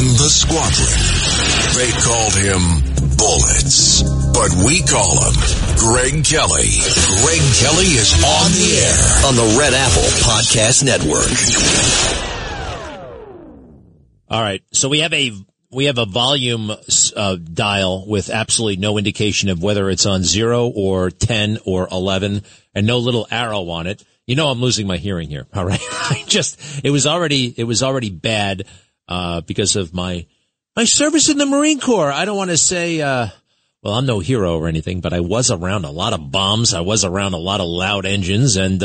in the squadron. They called him Bullets, but we call him Greg Kelly. Greg Kelly is on the air on the Red Apple Podcast Network. All right, so we have a volume dial with absolutely no indication of whether it's on 0 or 10 or 11 and no little arrow on it. You know I'm losing my hearing here, all right? It was already bad because of my service in the Marine Corps. I don't want to say, well, I'm no hero or anything, but I was around a lot of bombs. I was around a lot of loud engines, and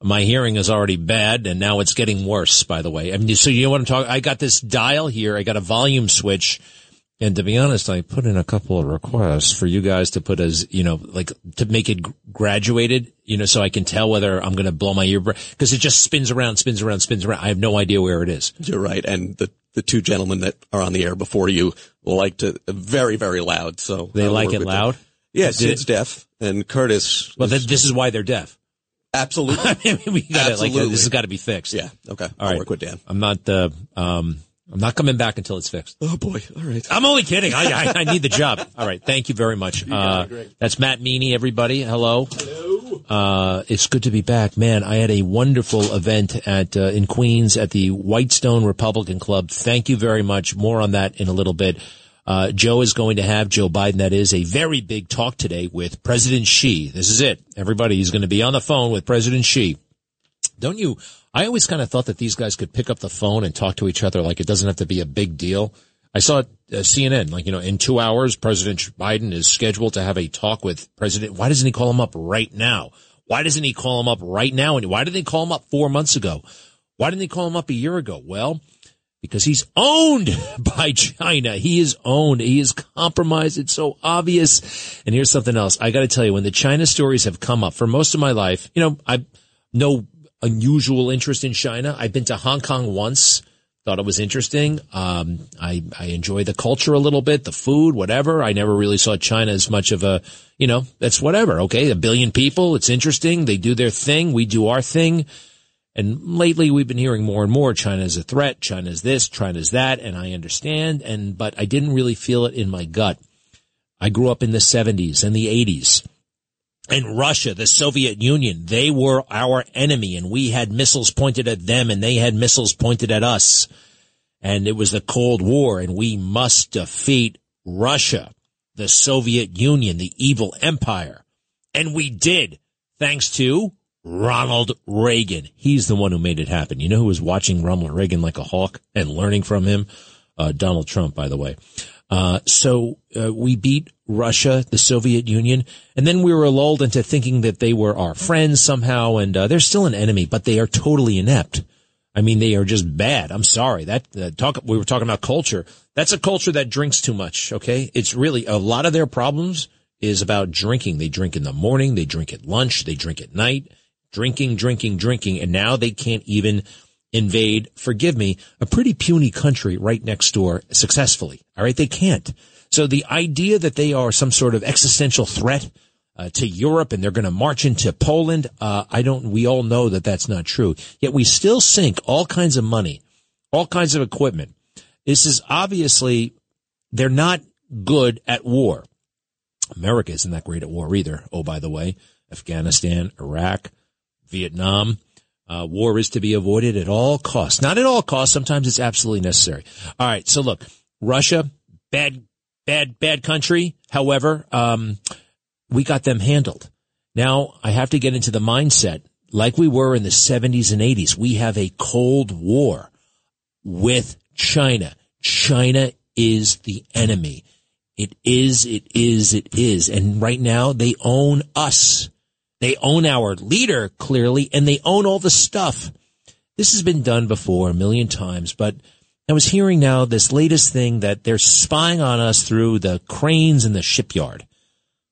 my hearing is already bad, and now it's getting worse, by the way. I mean, so you know what I'm talking? I got this dial here. I got a volume switch, and to be honest, I put in a couple of requests for you guys to put as, you know, like to make it graduated, you know, so I can tell whether I'm going to blow my ear, because it just spins around. I have no idea where it is. You're right, and the two gentlemen that are on the air before you like to very, very loud. So they like it loud? Yes, yeah, Sid's deaf, and Curtis. Well, this is why they're deaf. Absolutely. I mean, we got it. Like, this has got to be fixed. Yeah. Okay. All right. Work with Dan. I'm not coming back until it's fixed. Oh boy. All right. I'm only kidding. I need the job. All right. Thank you very much. That's Matt Meany, everybody. Hello. Hello. It's good to be back, man. I had a wonderful event at in Queens at the Whitestone Republican Club. Thank you very much. More on that in a little bit. Joe is going to have, Joe Biden, that is, a very big talk today with President Xi. This is it. Everybody is going to be on the phone with President Xi. Don't you? I always kind of thought that these guys could pick up the phone and talk to each other like it doesn't have to be a big deal. I saw CNN, like, you know, in 2 hours, President Biden is scheduled to have a talk with President. Why doesn't he call him up right now? Why doesn't he call him up right now? And why did they call him up 4 months ago? Why didn't they call him up a year ago? Well, because he's owned by China. He is owned. He is compromised. It's so obvious. And here's something else. I got to tell you, when the China stories have come up for most of my life, you know, I've no unusual interest in China. I've been to Hong Kong once. Thought it was interesting. I enjoy the culture a little bit, the food, whatever. I never really saw China as much of a, you know, that's whatever. Okay. 1 billion people. It's interesting. They do their thing. We do our thing. And lately we've been hearing more and more China is a threat, China is this, China is that, and I understand, but I didn't really feel it in my gut. I grew up in the 70s and the 80s. And Russia, the Soviet Union, they were our enemy, and we had missiles pointed at them, and they had missiles pointed at us. And it was the Cold War, and we must defeat Russia, the Soviet Union, the evil empire. And we did, thanks to Ronald Reagan. He's the one who made it happen. You know who was watching Ronald Reagan like a hawk and learning from him? Donald Trump, by the way. So we beat Russia, the Soviet Union, and then we were lulled into thinking that they were our friends somehow, and they're still an enemy, but they are totally inept. I mean, they are just bad. I'm sorry. We were talking about culture. That's a culture that drinks too much, okay? It's really a lot of their problems is about drinking. They drink in the morning, they drink at lunch, they drink at night. Drinking, and now they can't even invade, forgive me, a pretty puny country right next door successfully. All right, they can't. So the idea that they are some sort of existential threat to Europe and they're going to march into Poland, we all know that that's not true. Yet we still sink all kinds of money, all kinds of equipment. This is obviously, they're not good at war. America isn't that great at war either. Oh, by the way, Afghanistan, Iraq, Vietnam. War is to be avoided at all costs. Not at all costs. Sometimes it's absolutely necessary. All right. So look, Russia, bad country. However, we got them handled. Now I have to get into the mindset like we were in the 70s and 80s. We have a Cold War with China. China is the enemy. It is. And right now they own us. They own our leader, clearly, and they own all the stuff. This has been done before a million times, but I was hearing now this latest thing that they're spying on us through the cranes in the shipyard.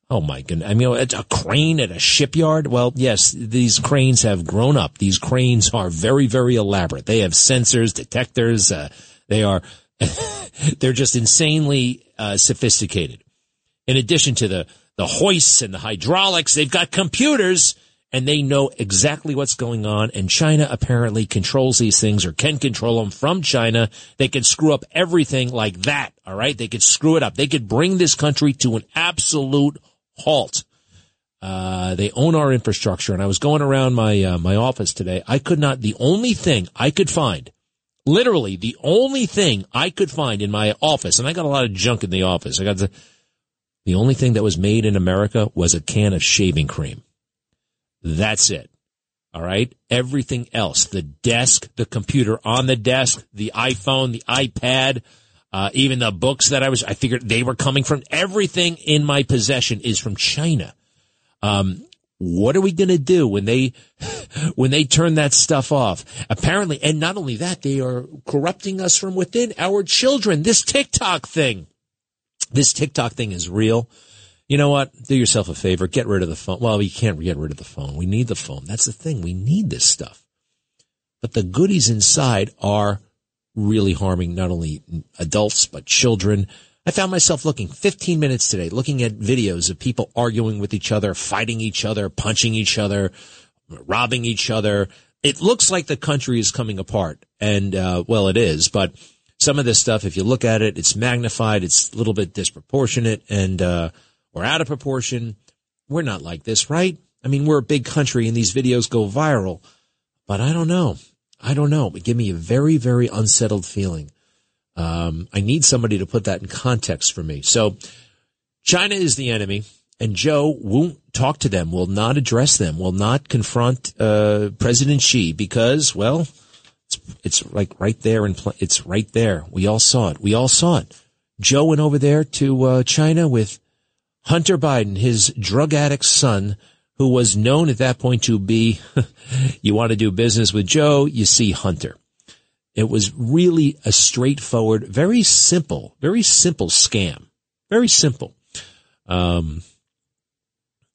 Oh, my goodness. I mean, it's a crane at a shipyard? Well, yes, these cranes have grown up. These cranes are very, very elaborate. They have sensors, detectors. They're just insanely sophisticated. In addition to the hoists and the hydraulics, they've got computers and they know exactly what's going on, and China apparently controls these things or can control them from China. They can screw up everything like that, all right? They could screw it up. They could bring this country to an absolute halt. They own our infrastructure, and I was going around my my office today. I could not, the only thing I could find, literally the only thing I could find in my office, and I got a lot of junk in the office. I got the only thing that was made in America was a can of shaving cream. That's it. All right? Everything else, the desk, the computer on the desk, the iPhone, the iPad, even the books that I figured they were coming from. Everything in my possession is from China. What are we going to do when they turn that stuff off? Apparently, and not only that, they are corrupting us from within, our children. This TikTok thing is real. You know what? Do yourself a favor. Get rid of the phone. Well, you can't get rid of the phone. We need the phone. That's the thing. We need this stuff. But the goodies inside are really harming not only adults, but children. I found myself 15 minutes today, looking at videos of people arguing with each other, fighting each other, punching each other, robbing each other. It looks like the country is coming apart. And, well, it is, but some of this stuff, if you look at it, it's magnified. It's a little bit disproportionate and, we're out of proportion. We're not like this, right? I mean, we're a big country and these videos go viral, but I don't know. It gave me a very, very unsettled feeling. I need somebody to put that in context for me. So China is the enemy, and Joe won't talk to them, will not address them, will not confront President Xi because, well, it's like right there. It's right there. We all saw it. Joe went over there to China with Hunter Biden, his drug addict son, who was known at that point to be, you want to do business with Joe, you see Hunter. It was really a straightforward, very simple scam. Very simple. And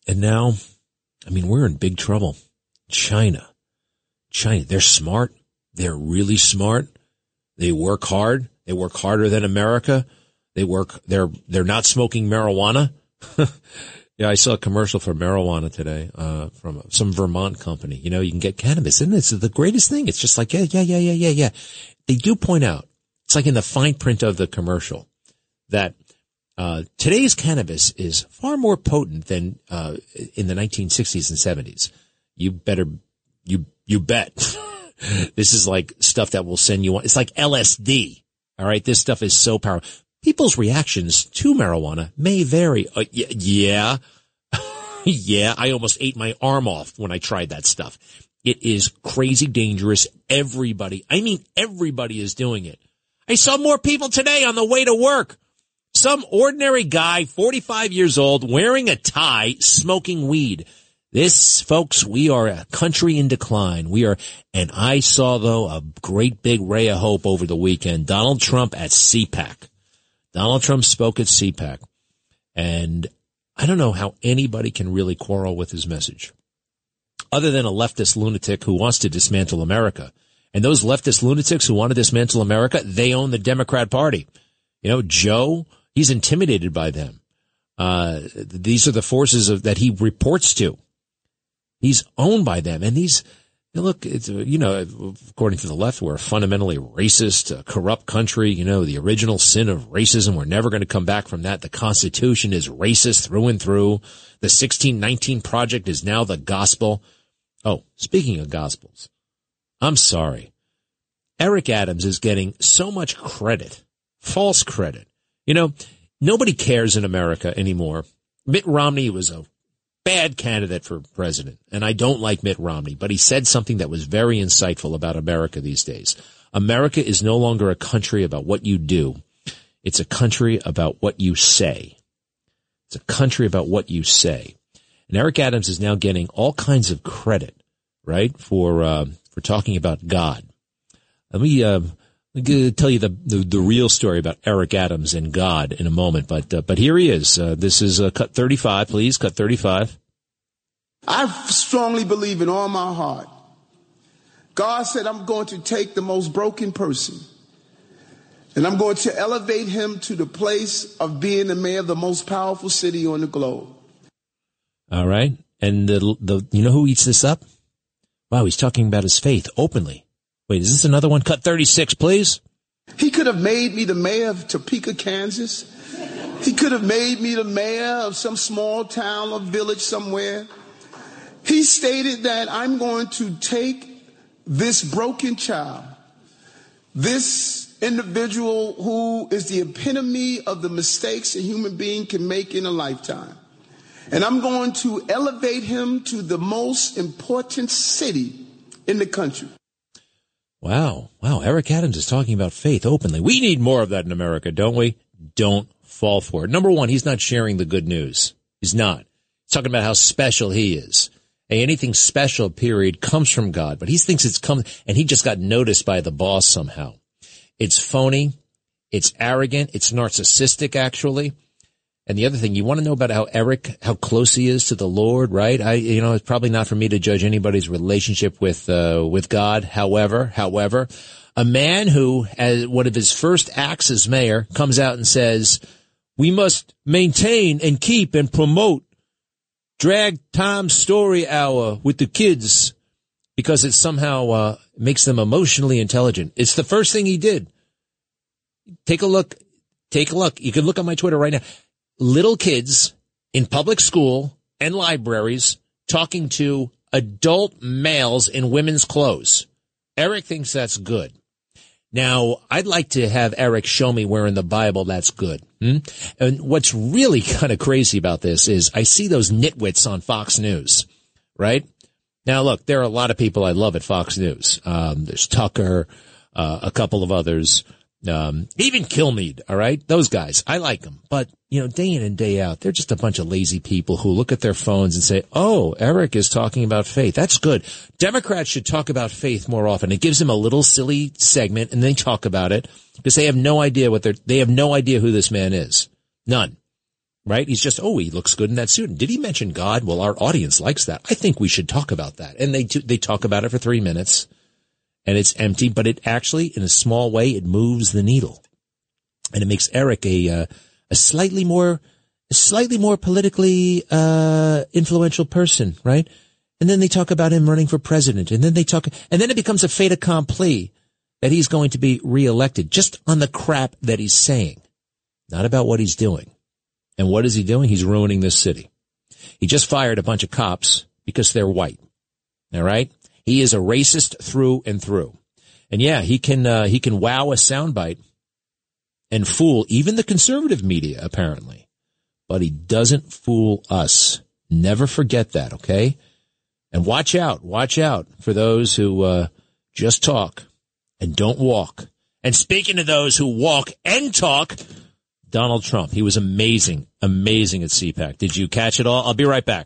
now, I mean, we're in big trouble. China, they're smart. They're really smart. They work hard. They work harder than America. They're not smoking marijuana. Yeah, I saw a commercial for marijuana today, from some Vermont company. You know, you can get cannabis, and it's the greatest thing. It's just like, yeah. They do point out, it's like in the fine print of the commercial, that, today's cannabis is far more potent than, in the 1960s and 70s. You bet. This is like stuff that will send you on. It's like LSD. All right. This stuff is so powerful. People's reactions to marijuana may vary. Yeah. I almost ate my arm off when I tried that stuff. It is crazy dangerous. Everybody is doing it. I saw more people today on the way to work. Some ordinary guy, 45 years old, wearing a tie, smoking weed. This, folks, we are a country in decline. And I saw, though, a great big ray of hope over the weekend. Donald Trump at CPAC. Donald Trump spoke at CPAC, and I don't know how anybody can really quarrel with his message other than a leftist lunatic who wants to dismantle America. And those leftist lunatics who want to dismantle America, they own the Democrat Party. You know, Joe, he's intimidated by them. These are the forces that he reports to. He's owned by them. And these, look, it's, you know, according to the left, we're a fundamentally racist, corrupt country. You know, the original sin of racism. We're never going to come back from that. The Constitution is racist through and through. The 1619 Project is now the gospel. Oh, speaking of gospels, I'm sorry. Eric Adams is getting so much credit, false credit. You know, nobody cares in America anymore. Mitt Romney was a bad candidate for president, and I don't like Mitt Romney, but he said something that was very insightful about America these days. America is no longer a country about what you do. It's a country about what you say. It's a country about what you say. And Eric Adams is now getting all kinds of credit, right, for talking about God. Let me tell you the real story about Eric Adams and God in a moment, but here he is. This is cut 35, please, cut 35. I strongly believe in all my heart. God said, I'm going to take the most broken person, and I'm going to elevate him to the place of being the mayor of the most powerful city on the globe. All right. And the you know who eats this up? Wow, he's talking about his faith openly. Wait, is this another one? Cut 36, please. He could have made me the mayor of Topeka, Kansas. He could have made me the mayor of some small town or village somewhere. He stated that I'm going to take this broken child, this individual who is the epitome of the mistakes a human being can make in a lifetime, and I'm going to elevate him to the most important city in the country. Wow. Wow. Eric Adams is talking about faith openly. We need more of that in America, don't we? Don't fall for it. Number one, he's not sharing the good news. He's not. He's talking about how special he is. Hey, anything special, period, comes from God, but he thinks it's come, and he just got noticed by the boss somehow. It's phony. It's arrogant. It's narcissistic, actually. And the other thing, you want to know about how close he is to the Lord, right? It's probably not for me to judge anybody's relationship with God. However, a man who, as one of his first acts as mayor, comes out and says, we must maintain and keep and promote Drag Time Story Hour with the kids because it somehow makes them emotionally intelligent. It's the first thing he did. Take a look. You can look on my Twitter right now. Little kids in public school and libraries talking to adult males in women's clothes. Eric thinks that's good. Now, I'd like to have Eric show me where in the Bible that's good. And what's really kind of crazy about this is I see those nitwits on Fox News, right? Now, look, there are a lot of people I love at Fox News. There's Tucker, a couple of others. Even Kilmeade, all right? Those guys, I like them. But, day in and day out, they're just a bunch of lazy people who look at their phones and say, oh, Eric is talking about faith. That's good. Democrats should talk about faith more often. It gives them a little silly segment, and they talk about it because they have no idea they have no idea who this man is. None, right? He's just, he looks good in that suit. Did he mention God? Well, our audience likes that. I think we should talk about that. And they talk about it for 3 minutes. And it's empty, but it actually, in a small way, it moves the needle. And it makes Eric a slightly more politically influential person, right? And then they talk about him running for president. And then it becomes a fait accompli that he's going to be reelected just on the crap that he's saying, not about what he's doing. And what is he doing? He's ruining this city. He just fired a bunch of cops because they're white. All right? He is a racist through and through. And yeah, he can wow a soundbite and fool even the conservative media, apparently. But he doesn't fool us. Never forget that, okay? And watch out for those who just talk and don't walk. And speaking of those who walk and talk, Donald Trump, he was amazing at CPAC. Did you catch it all? I'll be right back.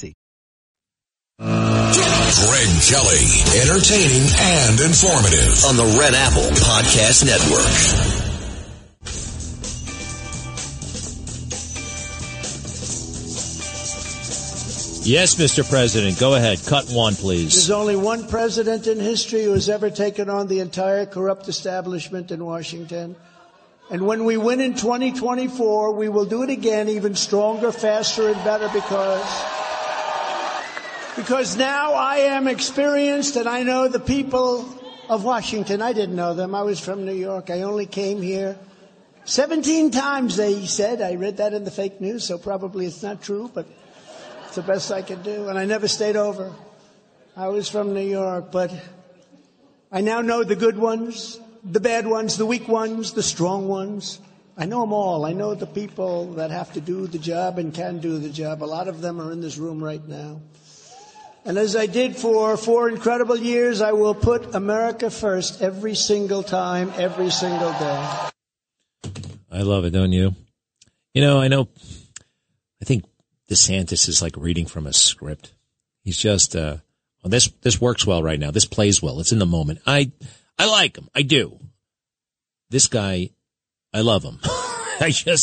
Greg Kelly, entertaining and informative on the Red Apple Podcast Network. Yes, Mr. President, go ahead. Cut one, please. There's only one president in history who has ever taken on the entire corrupt establishment in Washington. And when we win in 2024, we will do it again, even stronger, faster, and better because now I am experienced and I know the people of Washington. I didn't know them. I was from New York. I only came here 17 times, they said. I read that in the fake news, so probably it's not true, but it's the best I could do. And I never stayed over. I was from New York, but I now know the good ones, the bad ones, the weak ones, the strong ones. I know them all. I know the people that have to do the job and can do the job. A lot of them are in this room right now. And as I did for 4 incredible years, I will put America first every single time, every single day. I love it, don't you? I think DeSantis is like reading from a script. He's just, well, this works well right now. This plays well. It's in the moment. I like him. I do. This guy, I love him.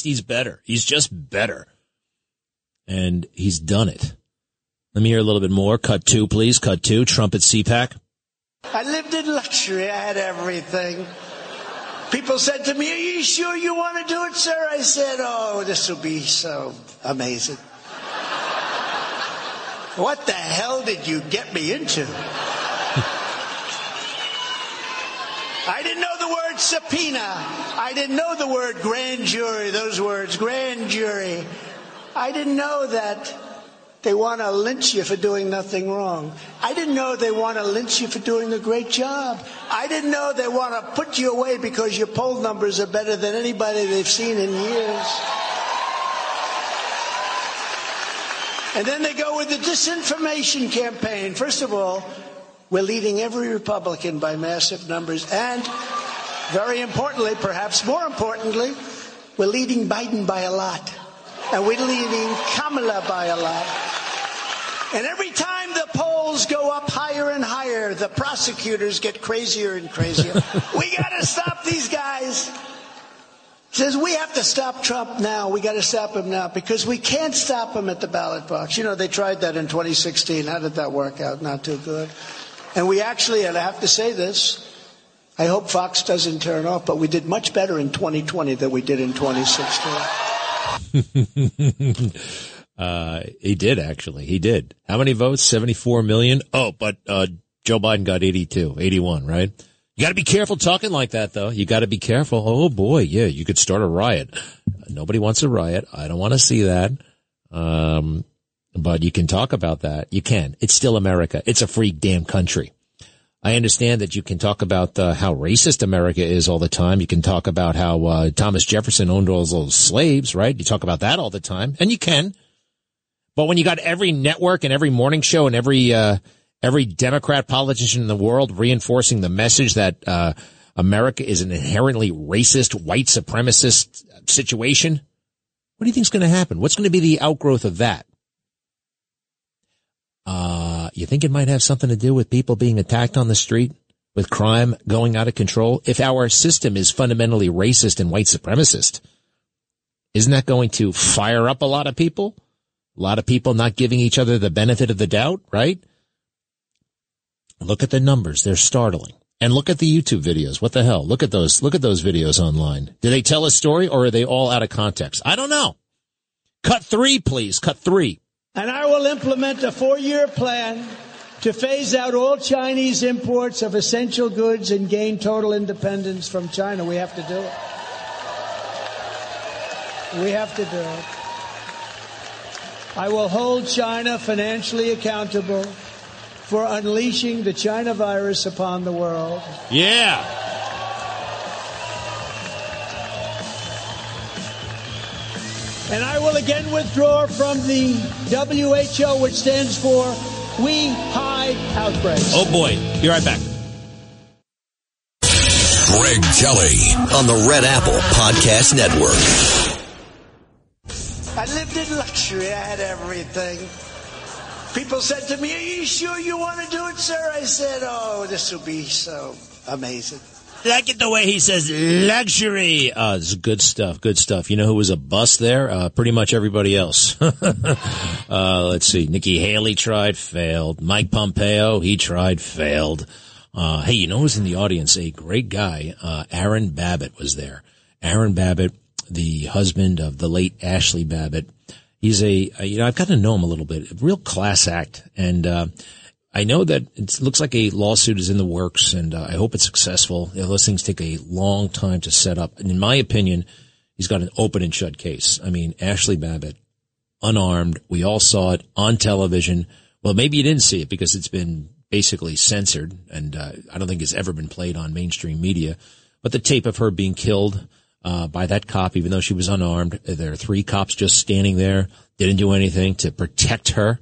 He's better. He's just better. And he's done it. Let me hear a little bit more. Cut two, please. Cut two. Trump at CPAC. I lived in luxury. I had everything. People said to me, "Are you sure you want to do it, sir?" I said, "Oh, this will be so amazing." What the hell did you get me into? I didn't know the word subpoena. I didn't know the word grand jury. Those words, grand jury. I didn't know that they want to lynch you for doing nothing wrong. I didn't know they want to lynch you for doing a great job. I didn't know they want to put you away because your poll numbers are better than anybody they've seen in years. And then they go with the disinformation campaign. First of all, we're leading every Republican by massive numbers. And very importantly, perhaps more importantly, we're leading Biden by a lot. And we're leading Kamala by a lot. And every time the polls go up higher and higher, the prosecutors get crazier and crazier. We got to stop these guys. Says we have to stop Trump now. We got to stop him now because we can't stop him at the ballot box. You know, they tried that in 2016. How did that work out? Not too good. And we actually, and I have to say this, I hope Fox doesn't turn off, but we did much better in 2020 than we did in 2016. He did, actually. He did. How many votes? 74 million. Oh, but Joe Biden got 81, right? You got to be careful talking like that, though. You got to be careful. Oh, boy. Yeah, you could start a riot. Nobody wants a riot. I don't want to see that. But you can talk about that. You can. It's still America. It's a free damn country. I understand that you can talk about how racist America is all the time. You can talk about how Thomas Jefferson owned all those slaves, right? You talk about that all the time, and you can. But when you got every network and every morning show and every Democrat politician in the world reinforcing the message that America is an inherently racist, white supremacist situation, what do you think is going to happen? What's going to be the outgrowth of that? You think it might have something to do with people being attacked on the street, with crime going out of control? If our system is fundamentally racist and white supremacist, isn't that going to fire up a lot of people? A lot of people not giving each other the benefit of the doubt, right? Look at the numbers. They're startling. And look at the YouTube videos. What the hell? Look at those videos online. Do they tell a story or are they all out of context? I don't know. Cut three, please. Cut three. And I will implement a 4-year plan to phase out all Chinese imports of essential goods and gain total independence from China. We have to do it. We have to do it. I will hold China financially accountable for unleashing the China virus upon the world. Yeah. And I will again withdraw from the WHO, which stands for We Hide Outbreaks. Oh, boy. Be right back. Greg Kelly on the Red Apple Podcast Network. I lived in luxury. I had everything. People said to me, "Are you sure you want to do it, sir?" I said, "Oh, this will be so amazing." I like it the way he says luxury. It's good stuff. Good stuff. You know who was a bust there? Pretty much everybody else. Let's see. Nikki Haley tried, failed. Mike Pompeo, he tried, failed. Hey, you know who's in the audience? A great guy, Aaron Babbitt was there. Aaron Babbitt, the husband of the late Ashli Babbitt. He's I've gotten to know him a little bit. A real class act. And, I know that it looks like a lawsuit is in the works, and I hope it's successful. Those things take a long time to set up. And in my opinion, he's got an open and shut case. I mean, Ashli Babbitt, unarmed. We all saw it on television. Well, maybe you didn't see it because it's been basically censored, and I don't think it's ever been played on mainstream media. But the tape of her being killed by that cop, even though she was unarmed, there are 3 cops just standing there, didn't do anything to protect her.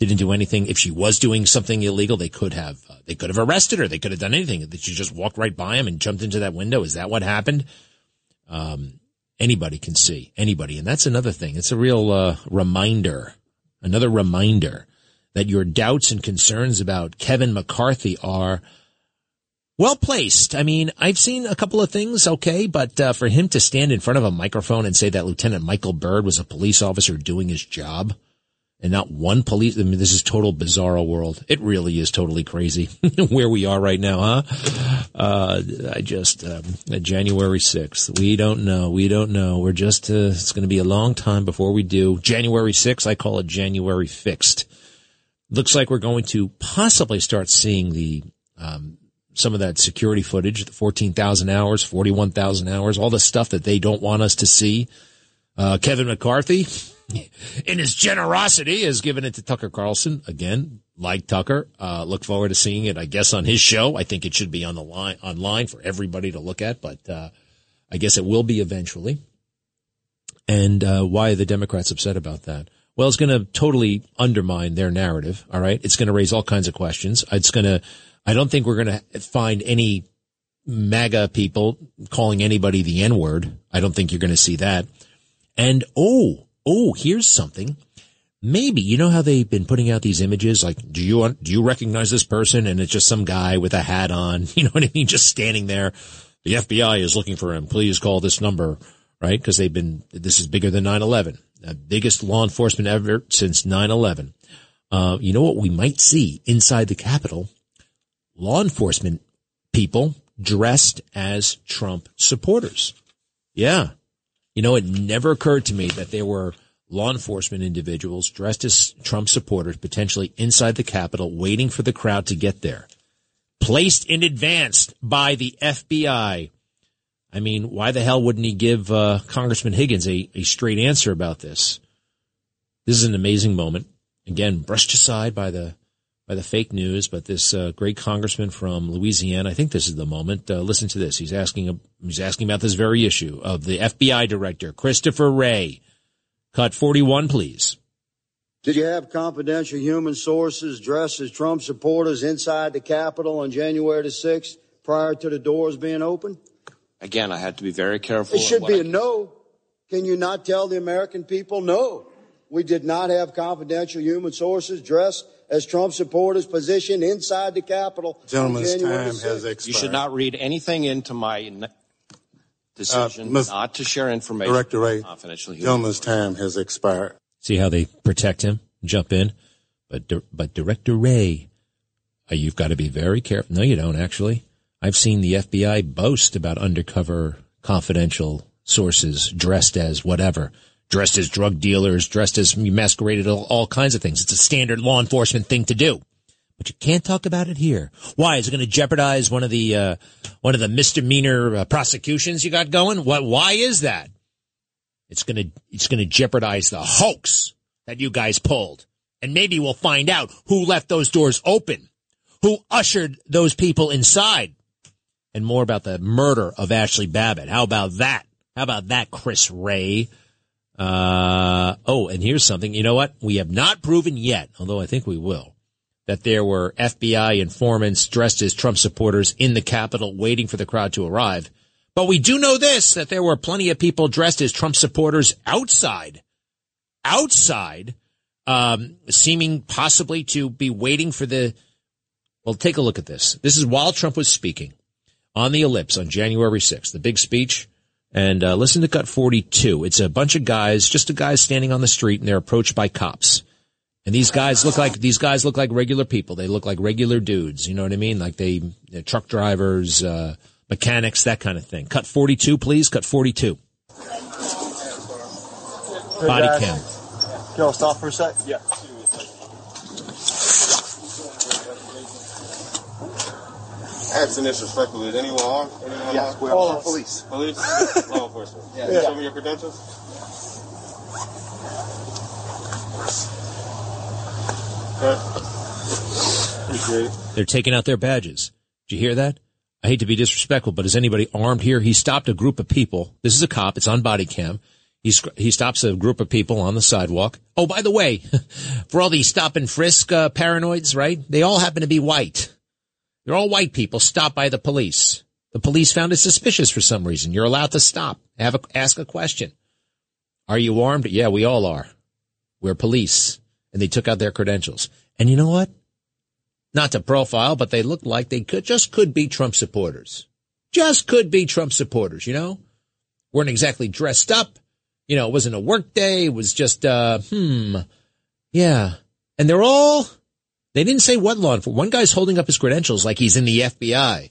Didn't do anything. If she was doing something illegal, they could have arrested her. They could have done anything. She just walked right by him and jumped into that window. Is that what happened? Anybody can see anybody. And that's another thing. It's a real reminder another reminder that your doubts and concerns about Kevin McCarthy are well placed. I mean, I've seen a couple of things, okay, but for him to stand in front of a microphone and say that Lieutenant Michael Byrd was a police officer doing his job and not one police, I mean, this is total bizarro world. It really is totally crazy where we are right now, huh? January 6th, we don't know. We're just, it's going to be a long time before we do. January 6th, I call it January fixed. Looks like we're going to possibly start seeing the, some of that security footage, the 14,000 hours, 41,000 hours, all the stuff that they don't want us to see. Kevin McCarthy, in his generosity, has given it to Tucker Carlson. Again, like Tucker, look forward to seeing it, I guess, on his show. I think it should be on the line, online for everybody to look at, but I guess it will be eventually. And why are the Democrats upset about that? Well, it's going to totally undermine their narrative, all right? It's going to raise all kinds of questions. It's going to... I don't think we're going to find any MAGA people calling anybody the N-word. I don't think you're going to see that. And, oh, here's something. Maybe, you know how they've been putting out these images? Like, do you recognize this person? And it's just some guy with a hat on. You know what I mean? Just standing there. The FBI is looking for him. Please call this number, right? Because they've been, this is bigger than 9/11. The biggest law enforcement ever since 9/11. You know what we might see inside the Capitol? Law enforcement people dressed as Trump supporters. Yeah. You know, it never occurred to me that there were law enforcement individuals dressed as Trump supporters potentially inside the Capitol waiting for the crowd to get there. Placed in advance by the FBI. I mean, why the hell wouldn't he give Congressman Higgins a straight answer about this? This is an amazing moment. Again, brushed aside by the fake news, but this great congressman from Louisiana, I think this is the moment. Listen to this. He's asking about this very issue of the FBI director, Christopher Wray. Cut 41, please. Did you have confidential human sources dressed as Trump supporters inside the Capitol on January the 6th prior to the doors being open? Again, I had to be very careful. It should be a no. Can you not tell the American people no? We did not have confidential human sources dressed as Trump supporters positioned inside the Capitol. Gentleman's time has expired. You should not read anything into my decision not to share information. Director Wray, gentleman's time has expired. See how they protect him, jump in. But Director Wray, you've got to be very careful. No, you don't, actually. I've seen the FBI boast about undercover confidential sources dressed as whatever. Dressed as drug dealers, dressed as masqueraded, all kinds of things. It's a standard law enforcement thing to do, but you can't talk about it here. Why is it going to jeopardize one of the misdemeanor prosecutions you got going? What? Why is that? It's going to jeopardize the hoax that you guys pulled, and maybe we'll find out who left those doors open, who ushered those people inside, and more about the murder of Ashli Babbitt. How about that? How about that, Chris Wray? And here's something. You know what? We have not proven yet, although I think we will, that there were FBI informants dressed as Trump supporters in the Capitol waiting for the crowd to arrive. But we do know this, that there were plenty of people dressed as Trump supporters outside, seeming possibly to be waiting for the, well, take a look at this. This is while Trump was speaking on the Ellipse on January 6th, the big speech. And listen to Cut 42. It's a bunch of guys, just a guy standing on the street, and they're approached by cops. And these guys look like regular people. They look like regular dudes. You know what I mean? Like they're truck drivers, mechanics, that kind of thing. Cut 42, please. Cut 42. Body cam. Can y'all stop for a sec? Yeah. That's disrespectful. Is anyone armed? Yeah, we're all police. Police? Law enforcement. Yeah. Yeah. Show me your credentials. Okay. They're taking out their badges. Did you hear that? I hate to be disrespectful, but is anybody armed here? He stopped a group of people. This is a cop. It's on body cam. He stops a group of people on the sidewalk. Oh, by the way, for all these stop and frisk paranoids, right? They all happen to be white. They're all white people stopped by the police. The police found it suspicious for some reason. You're allowed to stop, ask a question. Are you armed? Yeah, we all are. We're police. and they took out their credentials. And you know what? Not to profile, but they looked like they could be Trump supporters. Just could be Trump supporters, you know? Weren't exactly dressed up. You know, it wasn't a work day. It was just, yeah. And they're all, they didn't say what law enforcement. One guy's holding up his credentials like he's in the FBI.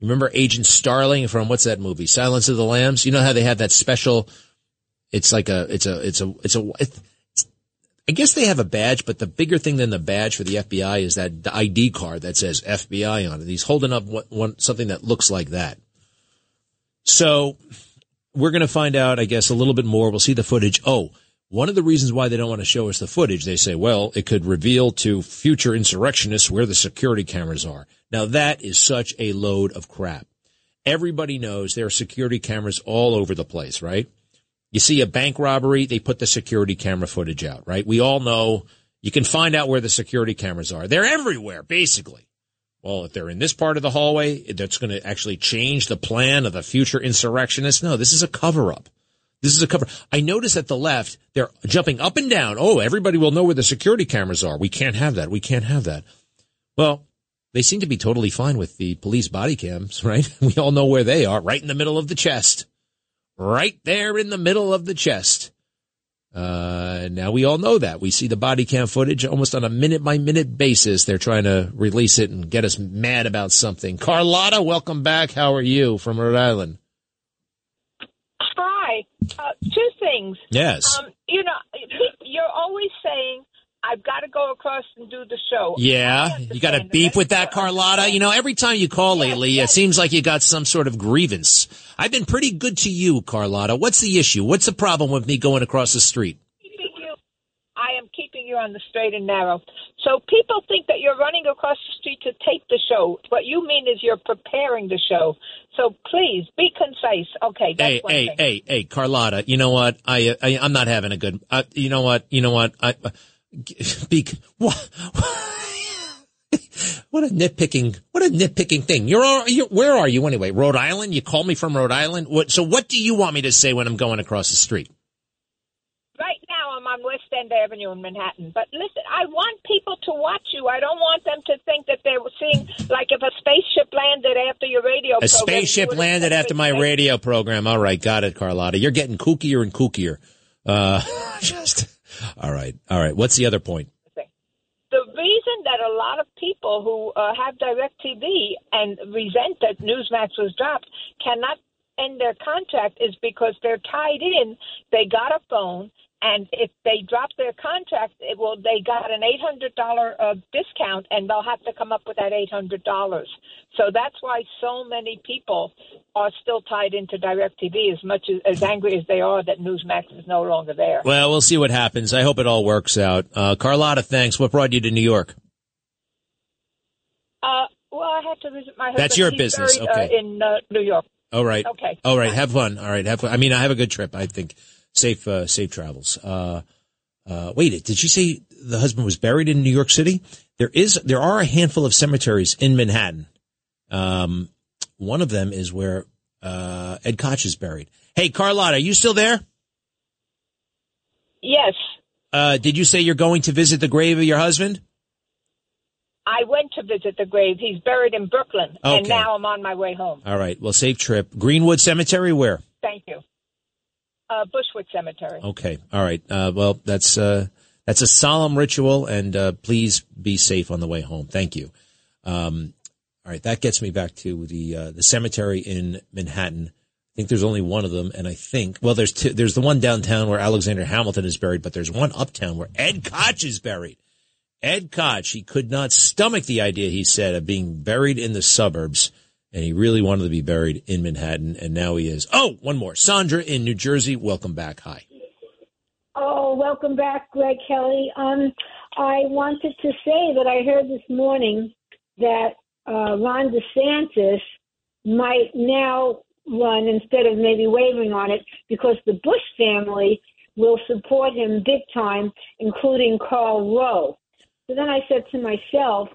Remember Agent Starling from, what's that movie? Silence of the Lambs? You know how they have that special, I guess they have a badge, but the bigger thing than the badge for the FBI is that ID card that says FBI on it. He's holding up something that looks like that. So we're going to find out, I guess, a little bit more. We'll see the footage. Oh, one of the reasons why they don't want to show us the footage, they say, well, it could reveal to future insurrectionists where the security cameras are. Now, that is such a load of crap. Everybody knows there are security cameras all over the place, right? You see a bank robbery, they put the security camera footage out, right? We all know you can find out where the security cameras are. They're everywhere, basically. Well, if they're in this part of the hallway, that's going to actually change the plan of the future insurrectionists. No, this is a cover-up. This is a cover. I notice at the left, they're jumping up and down. Oh, everybody will know where the security cameras are. We can't have that. We can't have that. Well, they seem to be totally fine with the police body cams, right? We all know where they are, right in the middle of the chest. Right there in the middle of the chest. Now we all know that. We see the body cam footage almost on a minute-by-minute basis. They're trying to release it and get us mad about something. Carlotta, welcome back. How are you from Rhode Island? Hi. Two things. Yes. You know, you're always saying, I've got to go across and do the show. Yeah. You got a beef with that, Carlotta? You know, every time you call lately, it seems like you got some sort of grievance. I've been pretty good to you, Carlotta. What's the issue? What's the problem with me going across the street? I am keeping you on the straight and narrow. So people think that you're running across the street to tape the show. What you mean is you're preparing the show. So please be concise. Okay. Hey, Carlotta, you know what? I'm not having a good, you know what? What a nitpicking thing. Where are you anyway? Rhode Island? You call me from Rhode Island? So what do you want me to say when I'm going across the street? Right now I'm on West End Avenue in Manhattan. But listen, I want people to watch you. I don't want them to think that they're seeing, like, if a spaceship landed after your radio program. A spaceship landed after my radio program. All right. Got it, Carlotta. You're getting kookier and kookier. All right. What's the other point? The reason that a lot of people who have DirecTV and resent that Newsmax was dropped cannot end their contract is because they're tied in. They got a phone, and if they drop their contract, they got an $800 discount, and they'll have to come up with that $800. So that's why so many people are still tied into DirecTV, as much as angry as they are that Newsmax is no longer there. Well, we'll see what happens. I hope it all works out. Carlotta, thanks. What brought you to New York? Well, I had to visit my husband. That's your business. Okay. In New York. All right. Okay. All right. Bye. Have fun. All right. Have fun. I mean, I have a good trip, I think. Safe travels. Wait, did you say the husband was buried in New York City? There are a handful of cemeteries in Manhattan. One of them is where Ed Koch is buried. Hey, Carlotta, are you still there? Yes. Did you say you're going to visit the grave of your husband? I went to visit the grave. He's buried in Brooklyn, okay. And now I'm on my way home. All right. Well, safe trip. Greenwood Cemetery, where? Thank you. Bushwick Cemetery. Okay. All right. Well, that's a solemn ritual, and please be safe on the way home. Thank you. All right. That gets me back to the cemetery in Manhattan. I think there's only one of them, and I think, well, there's two. There's the one downtown where Alexander Hamilton is buried, but there's one uptown where Ed Koch is buried. Ed Koch, he could not stomach the idea, he said, of being buried in the suburbs. And he really wanted to be buried in Manhattan, and now he is. Oh, one more. Sandra in New Jersey, welcome back. Hi. Oh, welcome back, Greg Kelly. I wanted to say that I heard this morning that Ron DeSantis might now run instead of maybe wavering on it because the Bush family will support him big time, including Karl Rove. So then I said to myself,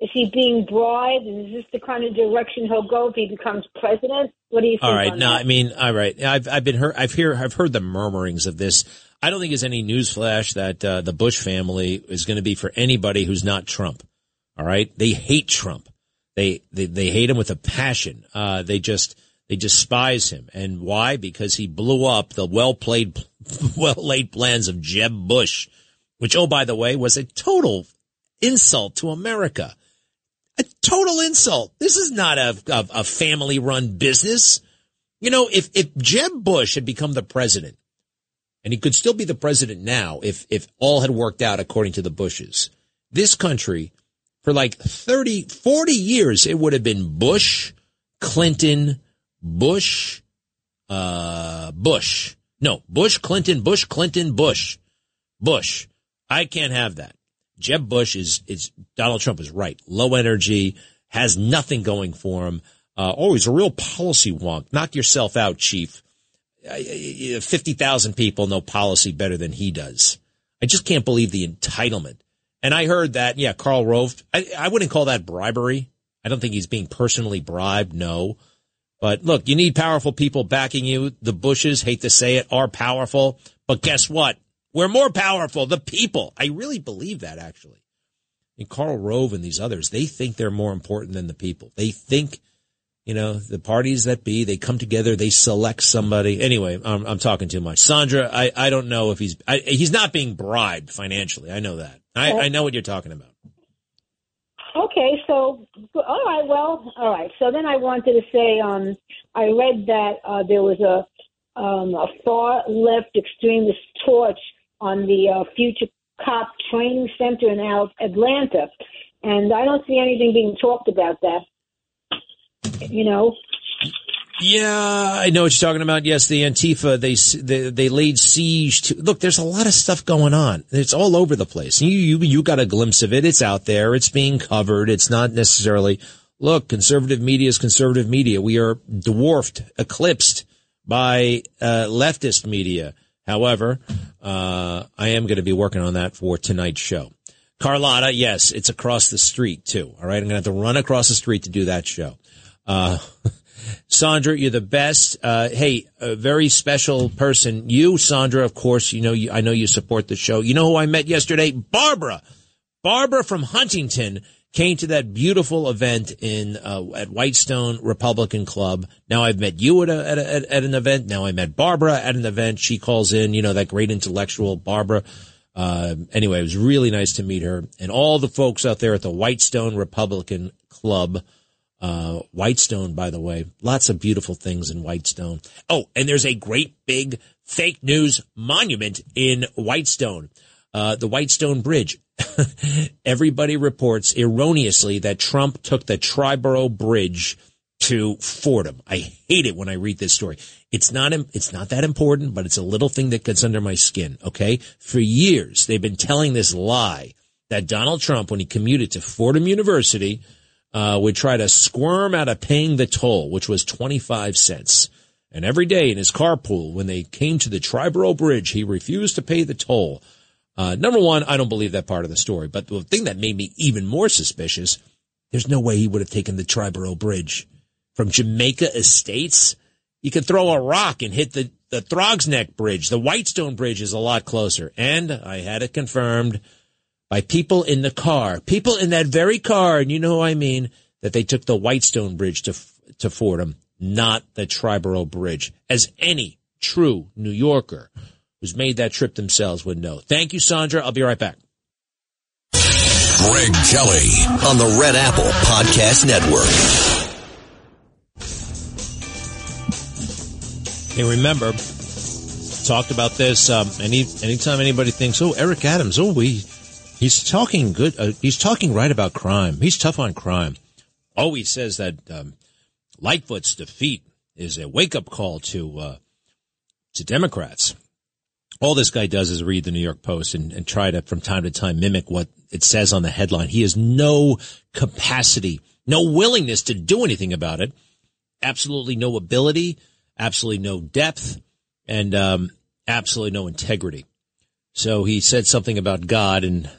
is he being bribed, and is this the kind of direction he'll go if he becomes president? What do you think? All right, no, that? I mean, all right. I've heard the murmurings of this. I don't think there's any newsflash that the Bush family is going to be for anybody who's not Trump. All right, they hate Trump. They hate him with a passion. They despise him. And why? Because he blew up the well-laid plans of Jeb Bush, which, oh, by the way, was a total insult to America. A total insult. This is not a family-run business. You know, if Jeb Bush had become the president, and he could still be the president now if all had worked out according to the Bushes, this country for like 30, 40 years, it would have been Bush, Clinton, Bush, Bush. No, Bush, Clinton, Bush, Clinton, Bush, Bush. I can't have that. Jeb Bush is Donald Trump is right. Low energy, has nothing going for him. Oh, he's a real policy wonk. Knock yourself out, chief. 50,000 people know policy better than he does. I just can't believe the entitlement. And I heard that, yeah, Karl Rove, I wouldn't call that bribery. I don't think he's being personally bribed, no. But look, you need powerful people backing you. The Bushes, hate to say it, are powerful. But guess what? We're more powerful, the people. I really believe that, actually. And Karl Rove and these others, they think they're more important than the people. They think, you know, the parties that be, they come together, they select somebody. Anyway, I'm talking too much. Sandra, I don't know if he's not being bribed financially. I know that. I know what you're talking about. Okay, so, all right, well, all right. So then I wanted to say I read that there was a far-left extremist torch on the Future Cop Training Center in Atlanta, and I don't see anything being talked about that, you know. Yeah, I know what you're talking about. Yes, the Antifa, they laid siege to. Look, there's a lot of stuff going on. It's all over the place. You got a glimpse of it. It's out there. It's being covered. It's not necessarily. Look, conservative media is conservative media. We are dwarfed, eclipsed by leftist media. However, I am going to be working on that for tonight's show. Carlotta, yes, it's across the street too. All right, I'm going to have to run across the street to do that show. Sandra, you're the best. Hey, a very special person. You, Sandra, of course, you know, I know you support the show. You know who I met yesterday? Barbara. Barbara from Huntington came to that beautiful event at Whitestone Republican Club. Now I've met you at an event. Now I met Barbara at an event. She calls in, you know, that great intellectual Barbara. Anyway, it was really nice to meet her and all the folks out there at the Whitestone Republican Club. Whitestone, by the way, lots of beautiful things in Whitestone. Oh, and there's a great big fake news monument in Whitestone, the Whitestone Bridge. Everybody reports erroneously that Trump took the Triborough Bridge to Fordham. I hate it when I read this story. It's not that important, but it's a little thing that gets under my skin. Okay. For years, they've been telling this lie that Donald Trump, when he commuted to Fordham University, would try to squirm out of paying the toll, which was 25 cents. And every day in his carpool, when they came to the Triborough Bridge, he refused to pay the toll. Number one, I don't believe that part of the story. But the thing that made me even more suspicious, there's no way he would have taken the Triborough Bridge from Jamaica Estates. You could throw a rock and hit the Throg's Neck Bridge. The Whitestone Bridge is a lot closer. And I had it confirmed by people in the car, people in that very car, and you know who I mean, that they took the Whitestone Bridge to Fordham, not the Triborough Bridge, as any true New Yorker who's made that trip themselves would know. Thank you, Sandra. I'll be right back. Greg Kelly on the Red Apple Podcast Network. Hey, remember, talked about this. Anytime anybody thinks, oh, Eric Adams, he's talking good. He's talking right about crime. He's tough on crime. Oh, he says that Lightfoot's defeat is a wake-up call to Democrats. All this guy does is read the New York Post and try to, from time to time, mimic what it says on the headline. He has no capacity, no willingness to do anything about it. Absolutely no ability. Absolutely no depth, and absolutely no integrity. So he said something about God, and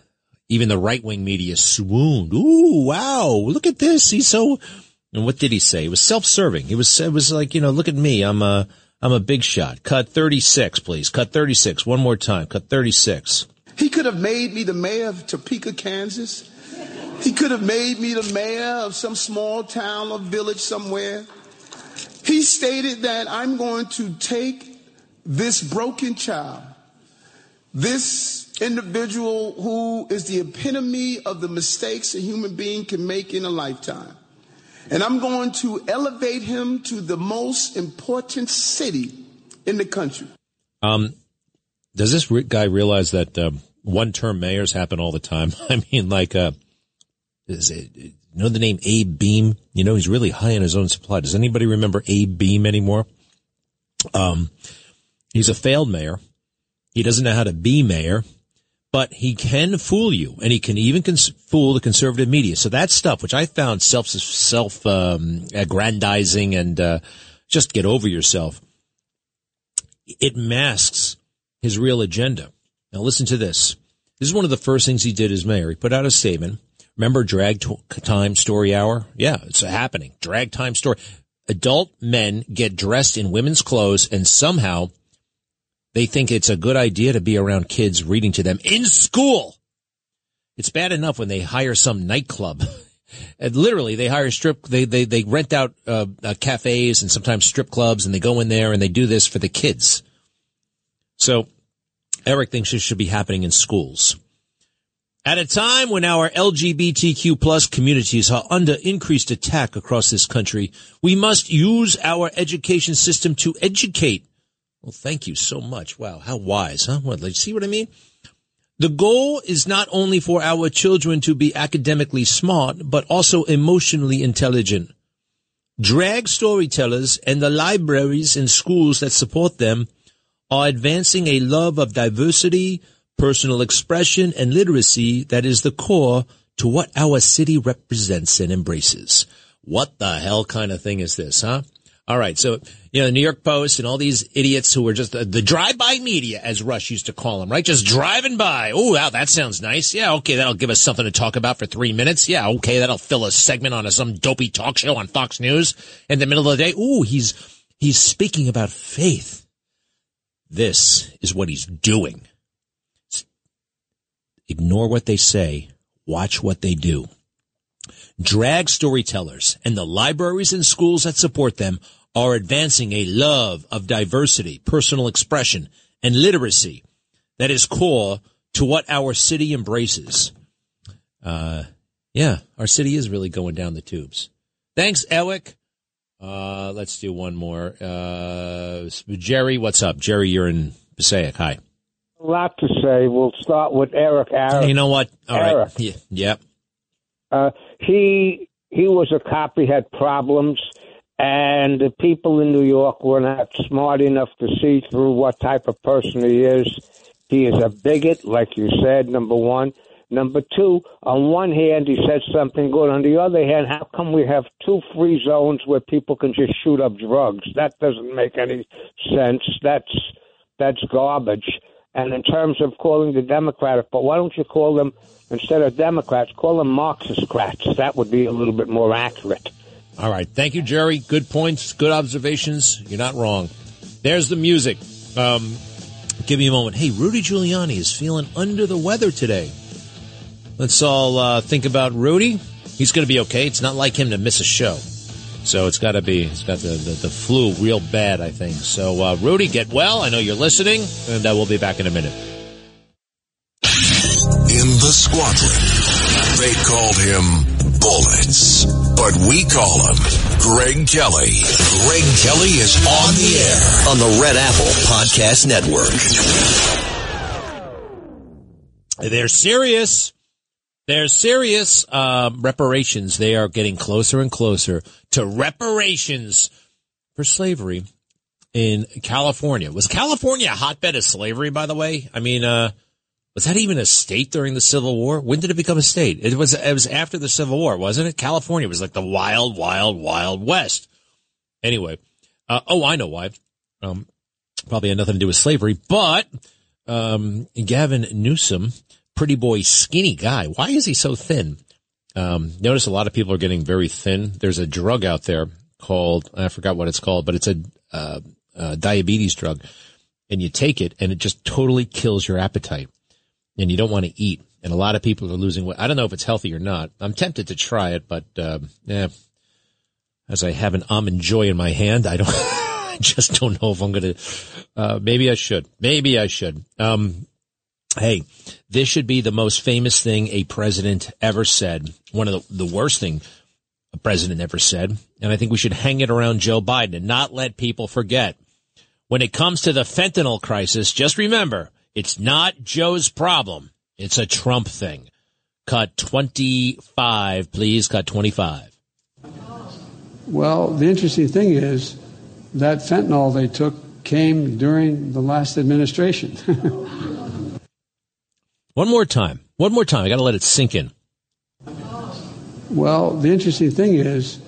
even the right-wing media swooned. Ooh, wow, look at this. And what did he say? It was self-serving. It was like, you know, look at me. I'm a, I'm a big shot. Cut 36, please. Cut 36. One more time. Cut 36. He could have made me the mayor of Topeka, Kansas. He could have made me the mayor of some small town or village somewhere. He stated that I'm going to take this broken child, this individual who is the epitome of the mistakes a human being can make in a lifetime, and I'm going to elevate him to the most important city in the country. Does this guy realize that one-term mayors happen all the time? I mean, like, you know the name Abe Beam? You know, he's really high on his own supply. Does anybody remember Abe Beam anymore? He's a failed mayor. He doesn't know how to be mayor, but he can fool you, and he can even fool the conservative media. So that stuff, which I found self-aggrandizing and just get over yourself, it masks his real agenda. Now listen to this. This is one of the first things he did as mayor. He put out a statement. Remember Drag Time Story Hour? Yeah, it's happening. Drag Time Story. Adult men get dressed in women's clothes, and somehow they think it's a good idea to be around kids reading to them in school. It's bad enough when they hire some nightclub. And literally, they hire they rent out cafes and sometimes strip clubs, and they go in there and they do this for the kids. So Eric thinks this should be happening in schools. At a time when our LGBTQ plus communities are under increased attack across this country, we must use our education system to educate. Well, thank you so much. Wow, how wise, huh? What, see what I mean? The goal is not only for our children to be academically smart, but also emotionally intelligent. Drag storytellers and the libraries and schools that support them are advancing a love of diversity, personal expression, and literacy that is the core to what our city represents and embraces. What the hell kind of thing is this, huh? All right, so, you know, the New York Post and all these idiots who were just the drive-by media, as Rush used to call them, right? Just driving by. Oh, wow, that sounds nice. Yeah, okay, that'll give us something to talk about for 3 minutes. Yeah, okay, that'll fill a segment on some dopey talk show on Fox News in the middle of the day. Ooh, he's speaking about faith. This is what he's doing. Ignore what they say. Watch what they do. Drag storytellers and the libraries and schools that support them are advancing a love of diversity, personal expression, and literacy that is core to what our city embraces. Yeah, our city is really going down the tubes. Thanks, Eric. Let's do one more. Jerry, what's up? Jerry, you're in Passaic. Hi. A lot to say. We'll start with Eric. You know what? All Eric. Right. Yeah. Yep. He was a cop. He had problems, and the people in New York were not smart enough to see through what type of person he is. He is a bigot, like you said, number one. Number two, on one hand, he said something good. On the other hand, how come we have two free zones where people can just shoot up drugs? That doesn't make any sense. That's garbage. And in terms of calling the Democratic, but why don't you call them, instead of Democrats, call them Marxist-crats? That would be a little bit more accurate. All right. Thank you, Jerry. Good points. Good observations. You're not wrong. There's the music. Give me a moment. Hey, Rudy Giuliani is feeling under the weather today. Let's all think about Rudy. He's going to be okay. It's not like him to miss a show. So it's got to be, it's got the flu real bad, I think. So, Rudy, get well. I know you're listening, and we'll be back in a minute. In the squadron, they called him Bullets, but we call him Greg Kelly. Greg Kelly is on the air on the Red Apple Podcast Network. They're serious. They're serious reparations. They are getting closer and closer to reparations for slavery in California. Was California a hotbed of slavery, by the way? I mean, was that even a state during the Civil War? When did it become a state? It was after the Civil War, wasn't it? California was like the wild, wild, wild west. Anyway, I know why. Probably had nothing to do with slavery, but Gavin Newsom, pretty boy, skinny guy. Why is he so thin? Notice a lot of people are getting very thin. There's a drug out there called, I forgot what it's called, but it's a diabetes drug, and you take it and it just totally kills your appetite and you don't want to eat. And a lot of people are losing weight. I don't know if it's healthy or not. I'm tempted to try it, but as I have an almond joy in my hand, I don't I just don't know if I'm going to maybe I should. Maybe I should. Hey, this should be the most famous thing a president ever said. One of the worst thing a president ever said. And I think we should hang it around Joe Biden and not let people forget. When it comes to the fentanyl crisis, just remember, it's not Joe's problem. It's a Trump thing. Cut 25, please. Cut 25. Well, the interesting thing is that fentanyl they took came during the last administration. One more time. One more time. I got to let it sink in. Well, the interesting thing is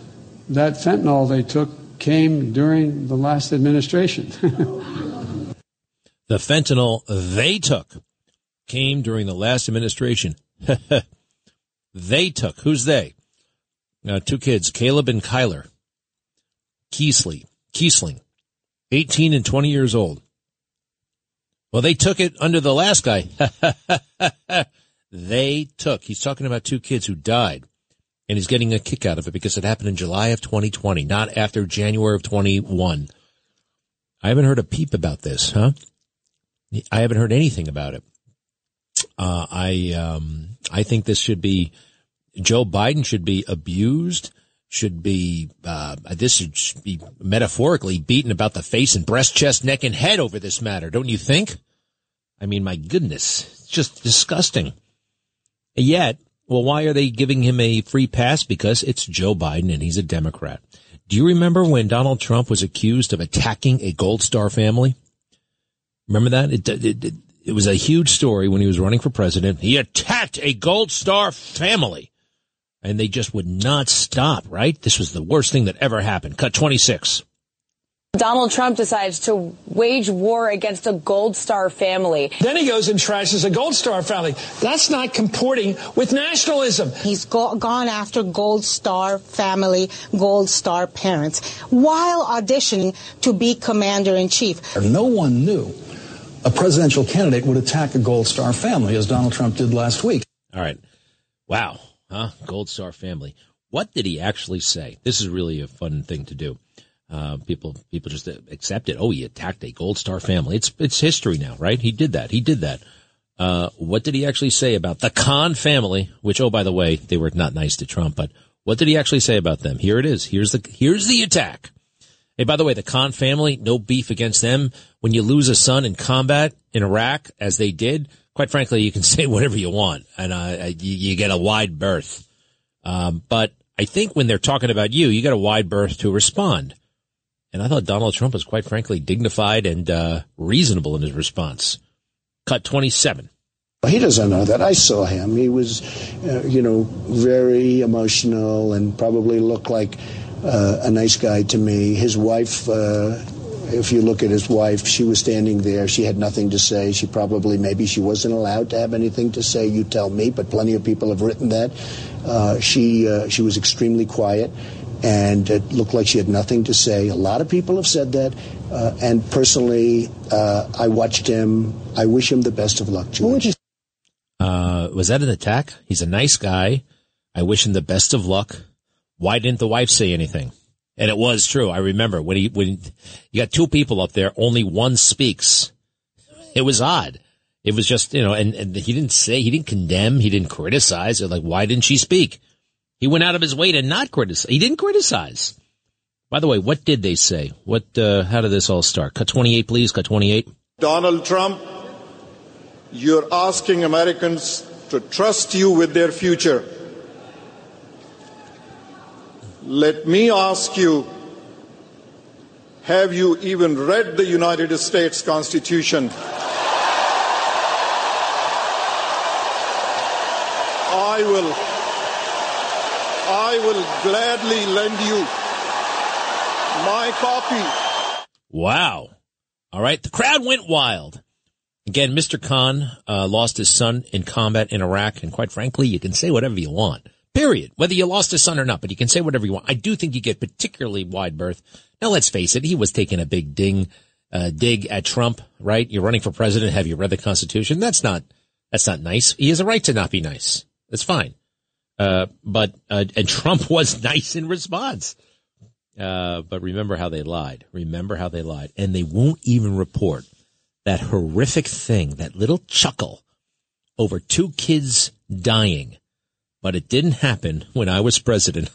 that fentanyl they took came during the last administration. The fentanyl they took came during the last administration. They took. Who's they? Two kids, Caleb and Kyler. Kiesling, 18 and 20 years old. Well, they took it under the last guy. They took. He's talking about two kids who died, and he's getting a kick out of it because it happened in July of 2020, not after January of 21. I haven't heard a peep about this, huh? I haven't heard anything about it. I think this should be Joe Biden should be abused. Should be this should be metaphorically beaten about the face and breast, chest, neck, and head over this matter, don't you think? I mean, my goodness, it's just disgusting. And yet, well, why are they giving him a free pass? Because it's Joe Biden and he's a Democrat. Do you remember when Donald Trump was accused of attacking a Gold Star family? Remember that? It was a huge story when he was running for president. He attacked a Gold Star family. And they just would not stop, right? This was the worst thing that ever happened. Cut 26. Donald Trump decides to wage war against a Gold Star family. Then he goes and trashes a Gold Star family. That's not comporting with nationalism. He's gone after Gold Star family, Gold Star parents, while auditioning to be commander in chief. No one knew a presidential candidate would attack a Gold Star family, as Donald Trump did last week. All right. Wow. Huh? Gold Star family. What did he actually say? This is really a fun thing to do. People just accept it. Oh, he attacked a Gold Star family. It's history now, right? He did that. What did he actually say about the Khan family? Which, oh, by the way, they were not nice to Trump. But what did he actually say about them? Here it is. Here's the attack. Hey, by the way, the Khan family, no beef against them. When you lose a son in combat in Iraq, as they did. Quite frankly, you can say whatever you want, and you get a wide berth. But I think when they're talking about you, you got a wide berth to respond. And I thought Donald Trump was, quite frankly, dignified and reasonable in his response. Cut 27. He doesn't know that. I saw him. He was, very emotional and probably looked like a nice guy to me. His wife... if you look at his wife, she was standing there. She had nothing to say. She probably, maybe she wasn't allowed to have anything to say. You tell me, but plenty of people have written that. She was extremely quiet, and it looked like she had nothing to say. A lot of people have said that, and personally, I watched him. I wish him the best of luck, George. Was that an attack? He's a nice guy. I wish him the best of luck. Why didn't the wife say anything? And it was true. I remember when you got two people up there, only one speaks. It was odd. It was just, and he didn't say, he didn't condemn, he didn't criticize. Like, why didn't she speak? He went out of his way to not criticize. He didn't criticize. By the way, what did they say? How did this all start? Cut 28, please. Cut 28. Donald Trump, you're asking Americans to trust you with their future. Let me ask you, have you even read the United States Constitution? I will gladly lend you my copy. Wow. All right. The crowd went wild. Again, Mr. Khan lost his son in combat in Iraq. And quite frankly, you can say whatever you want. Period. Whether you lost his son or not, but he can say whatever you want. I do think you get particularly wide berth. Now, let's face it. He was taking a big dig at Trump, right? You're running for president. Have you read the Constitution? That's not nice. He has a right to not be nice. That's fine. But Trump was nice in response. But remember how they lied. And they won't even report that horrific thing, that little chuckle over two kids dying. But it didn't happen when I was president.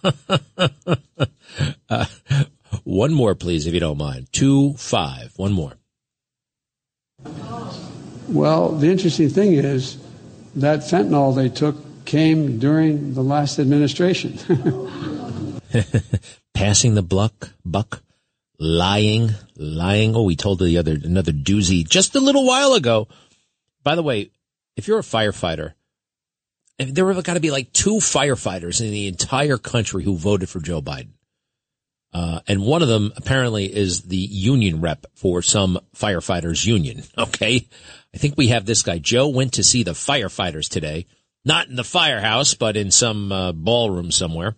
One more, please, if you don't mind. 2-5. One more. Well, the interesting thing is that fentanyl they took came during the last administration. Passing the buck, lying. Oh, we told another doozy just a little while ago. By the way, if you're a firefighter, there were got to be like two firefighters in the entire country who voted for Joe Biden. And one of them apparently is the union rep for some firefighters union. Okay. I think we have this guy. Joe went to see the firefighters today, not in the firehouse, but in some ballroom somewhere.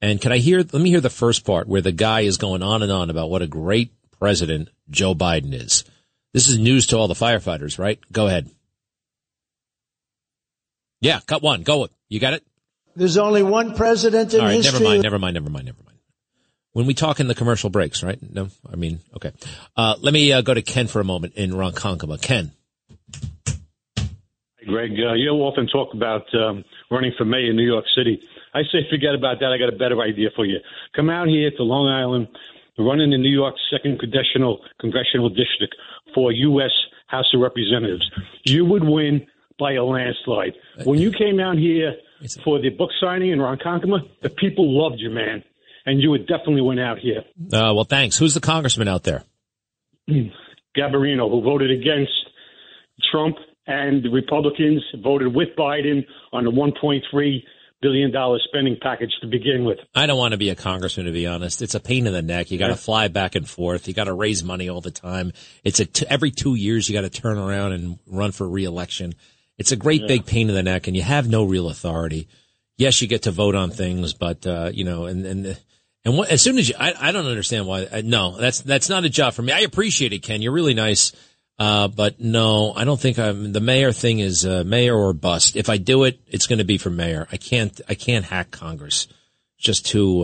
And let me hear the first part where the guy is going on and on about what a great president Joe Biden is. This is news to all the firefighters, right? Go ahead. Yeah. Cut one. Go. You got it? There's only one president in history. All right. History. Never mind. When we talk in the commercial breaks, right? No, I mean, okay. Let me go to Ken for a moment in Ronkonkoma. Ken. Hey, Greg, you often talk about running for mayor in New York City. I say forget about that. I got a better idea for you. Come out here to Long Island, run in the New York 2nd Congressional District for U.S. House of Representatives. You would win by a landslide. When you came out here for the book signing in Ronkonkoma, the people loved you, man. And you would definitely win out here. Well, thanks. Who's the congressman out there? Gabarino, who voted against Trump, and the Republicans voted with Biden on the $1.3 billion spending package to begin with. I don't want to be a congressman, to be honest. It's a pain in the neck. You got to fly back and forth. You got to raise money all the time. It's every 2 years you got to turn around and run for re-election. It's a great big pain in the neck, and you have no real authority. Yes, you get to vote on things, but as soon as you, I don't understand why. That's not a job for me. I appreciate it, Ken. You're really nice. But no, I don't think the mayor thing is mayor or bust. If I do it, it's going to be for mayor. I can't hack Congress. Just too,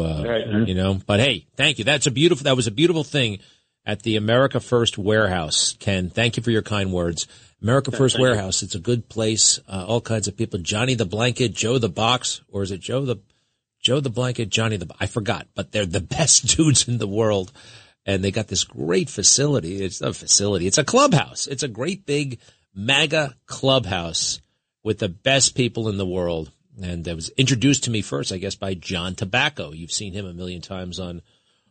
but hey, thank you. That was a beautiful thing at the America First Warehouse, Ken. Thank you for your kind words. America First Warehouse. It's a good place. All kinds of people. Johnny the Blanket, Joe the Box, or is it Joe the Blanket, Johnny the Box? I forgot, but they're the best dudes in the world. And they got this great facility. It's not a facility. It's a clubhouse. It's a great big MAGA clubhouse with the best people in the world. And that was introduced to me first, I guess, by John Tobacco. You've seen him a million times on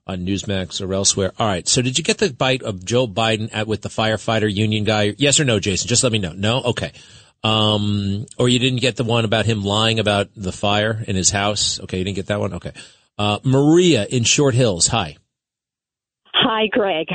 Newsmax or elsewhere. All right. So did you get the bite of Joe Biden with the firefighter union guy? Yes or no, Jason? Just let me know. No? Okay. Or you didn't get the one about him lying about the fire in his house? Okay. You didn't get that one? Okay. Maria in Short Hills. Hi. Hi, Greg.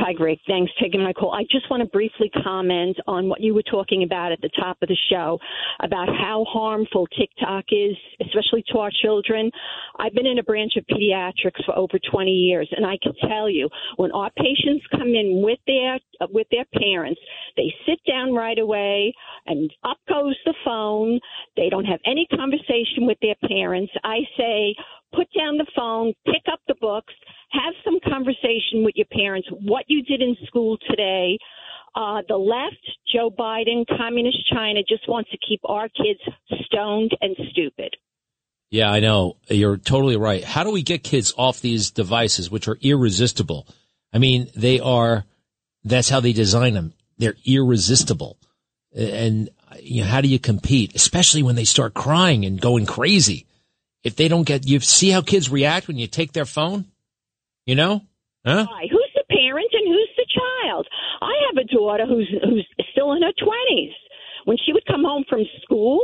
Thanks for taking my call. I just want to briefly comment on what you were talking about at the top of the show about how harmful TikTok is, especially to our children. I've been in a branch of pediatrics for over 20 years, and I can tell you when our patients come in with their parents, they sit down right away and up goes the phone. They don't have any conversation with their parents. I say, put down the phone, pick up the books, have some conversation with your parents, what you did in school today. The left, Joe Biden, Communist China, just wants to keep our kids stoned and stupid. Yeah, I know. You're totally right. How do we get kids off these devices, which are irresistible? I mean, that's how they design them. They're irresistible. And how do you compete, especially when they start crying and going crazy? If they don't you see how kids react when you take their phone? You know? Huh? Who's the parent and who's the child? I have a daughter who's still in her 20s. When she would come home from school,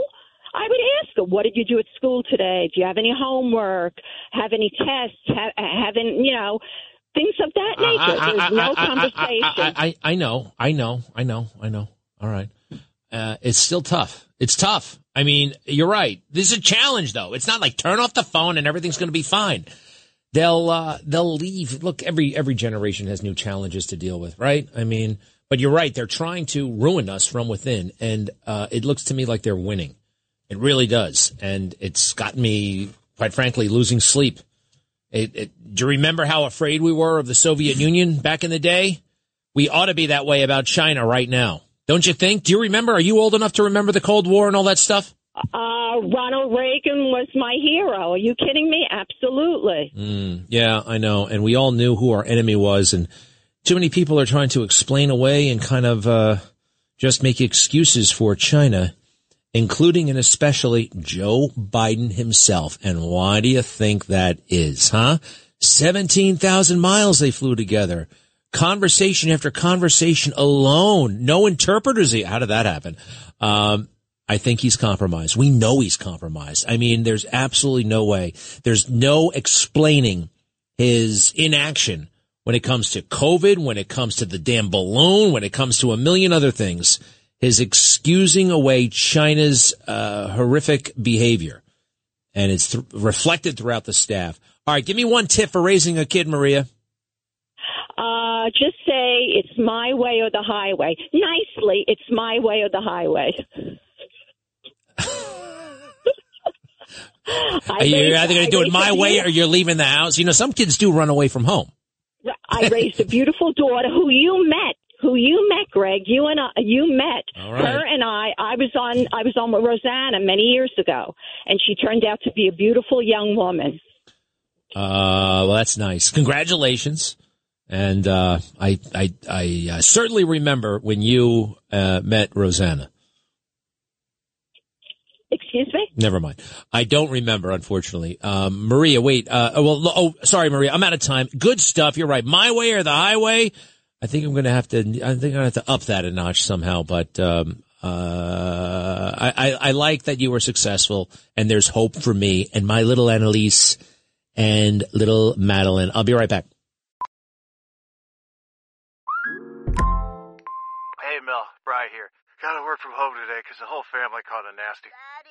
I would ask her, what did you do at school today? Do you have any homework? Have any tests? Have things of that nature. There's no conversation. I know. All right. It's still tough. It's tough. I mean, you're right. This is a challenge, though. It's not like turn off the phone and everything's going to be fine. They'll leave. Look, every generation has new challenges to deal with, right? I mean, but you're right. They're trying to ruin us from within, and it looks to me like they're winning. It really does, and it's got me, quite frankly, losing sleep. Do you remember how afraid we were of the Soviet Union back in the day? We ought to be that way about China right now. Don't you think? Do you remember? Are you old enough to remember the Cold War and all that stuff? Ronald Reagan was my hero. Are you kidding me? Absolutely. Yeah, I know. And we all knew who our enemy was. And too many people are trying to explain away and kind of just make excuses for China, including and especially Joe Biden himself. And why do you think that is, huh? 17,000 miles they flew together. Conversation after conversation alone. No interpreters. How did that happen? I think he's compromised. We know he's compromised. I mean, there's absolutely no way. There's no explaining his inaction when it comes to COVID, when it comes to the damn balloon, when it comes to a million other things. His excusing away China's horrific behavior. And it's reflected throughout the staff. All right, give me one tip for raising a kid, Maria. Just say it's my way or the highway. Nicely, it's my way or the highway. Are you either going to do it my way or you're leaving the house? You know, some kids do run away from home. I raised a beautiful daughter who you met, Greg. You met right. Her and I. I was on with Rosanna many years ago, and she turned out to be a beautiful young woman. Well, that's nice. Congratulations. And I certainly remember when you met Rosanna. Excuse me? Never mind. I don't remember, unfortunately. Maria, wait. Sorry, Maria. I'm out of time. Good stuff. You're right. My way or the highway. I think I'm gonna have to up that a notch somehow. But I like that you were successful, and there's hope for me and my little Annalise and little Madeline. I'll be right back. Here. Gotta work from home today because the whole family caught a nasty. Daddy!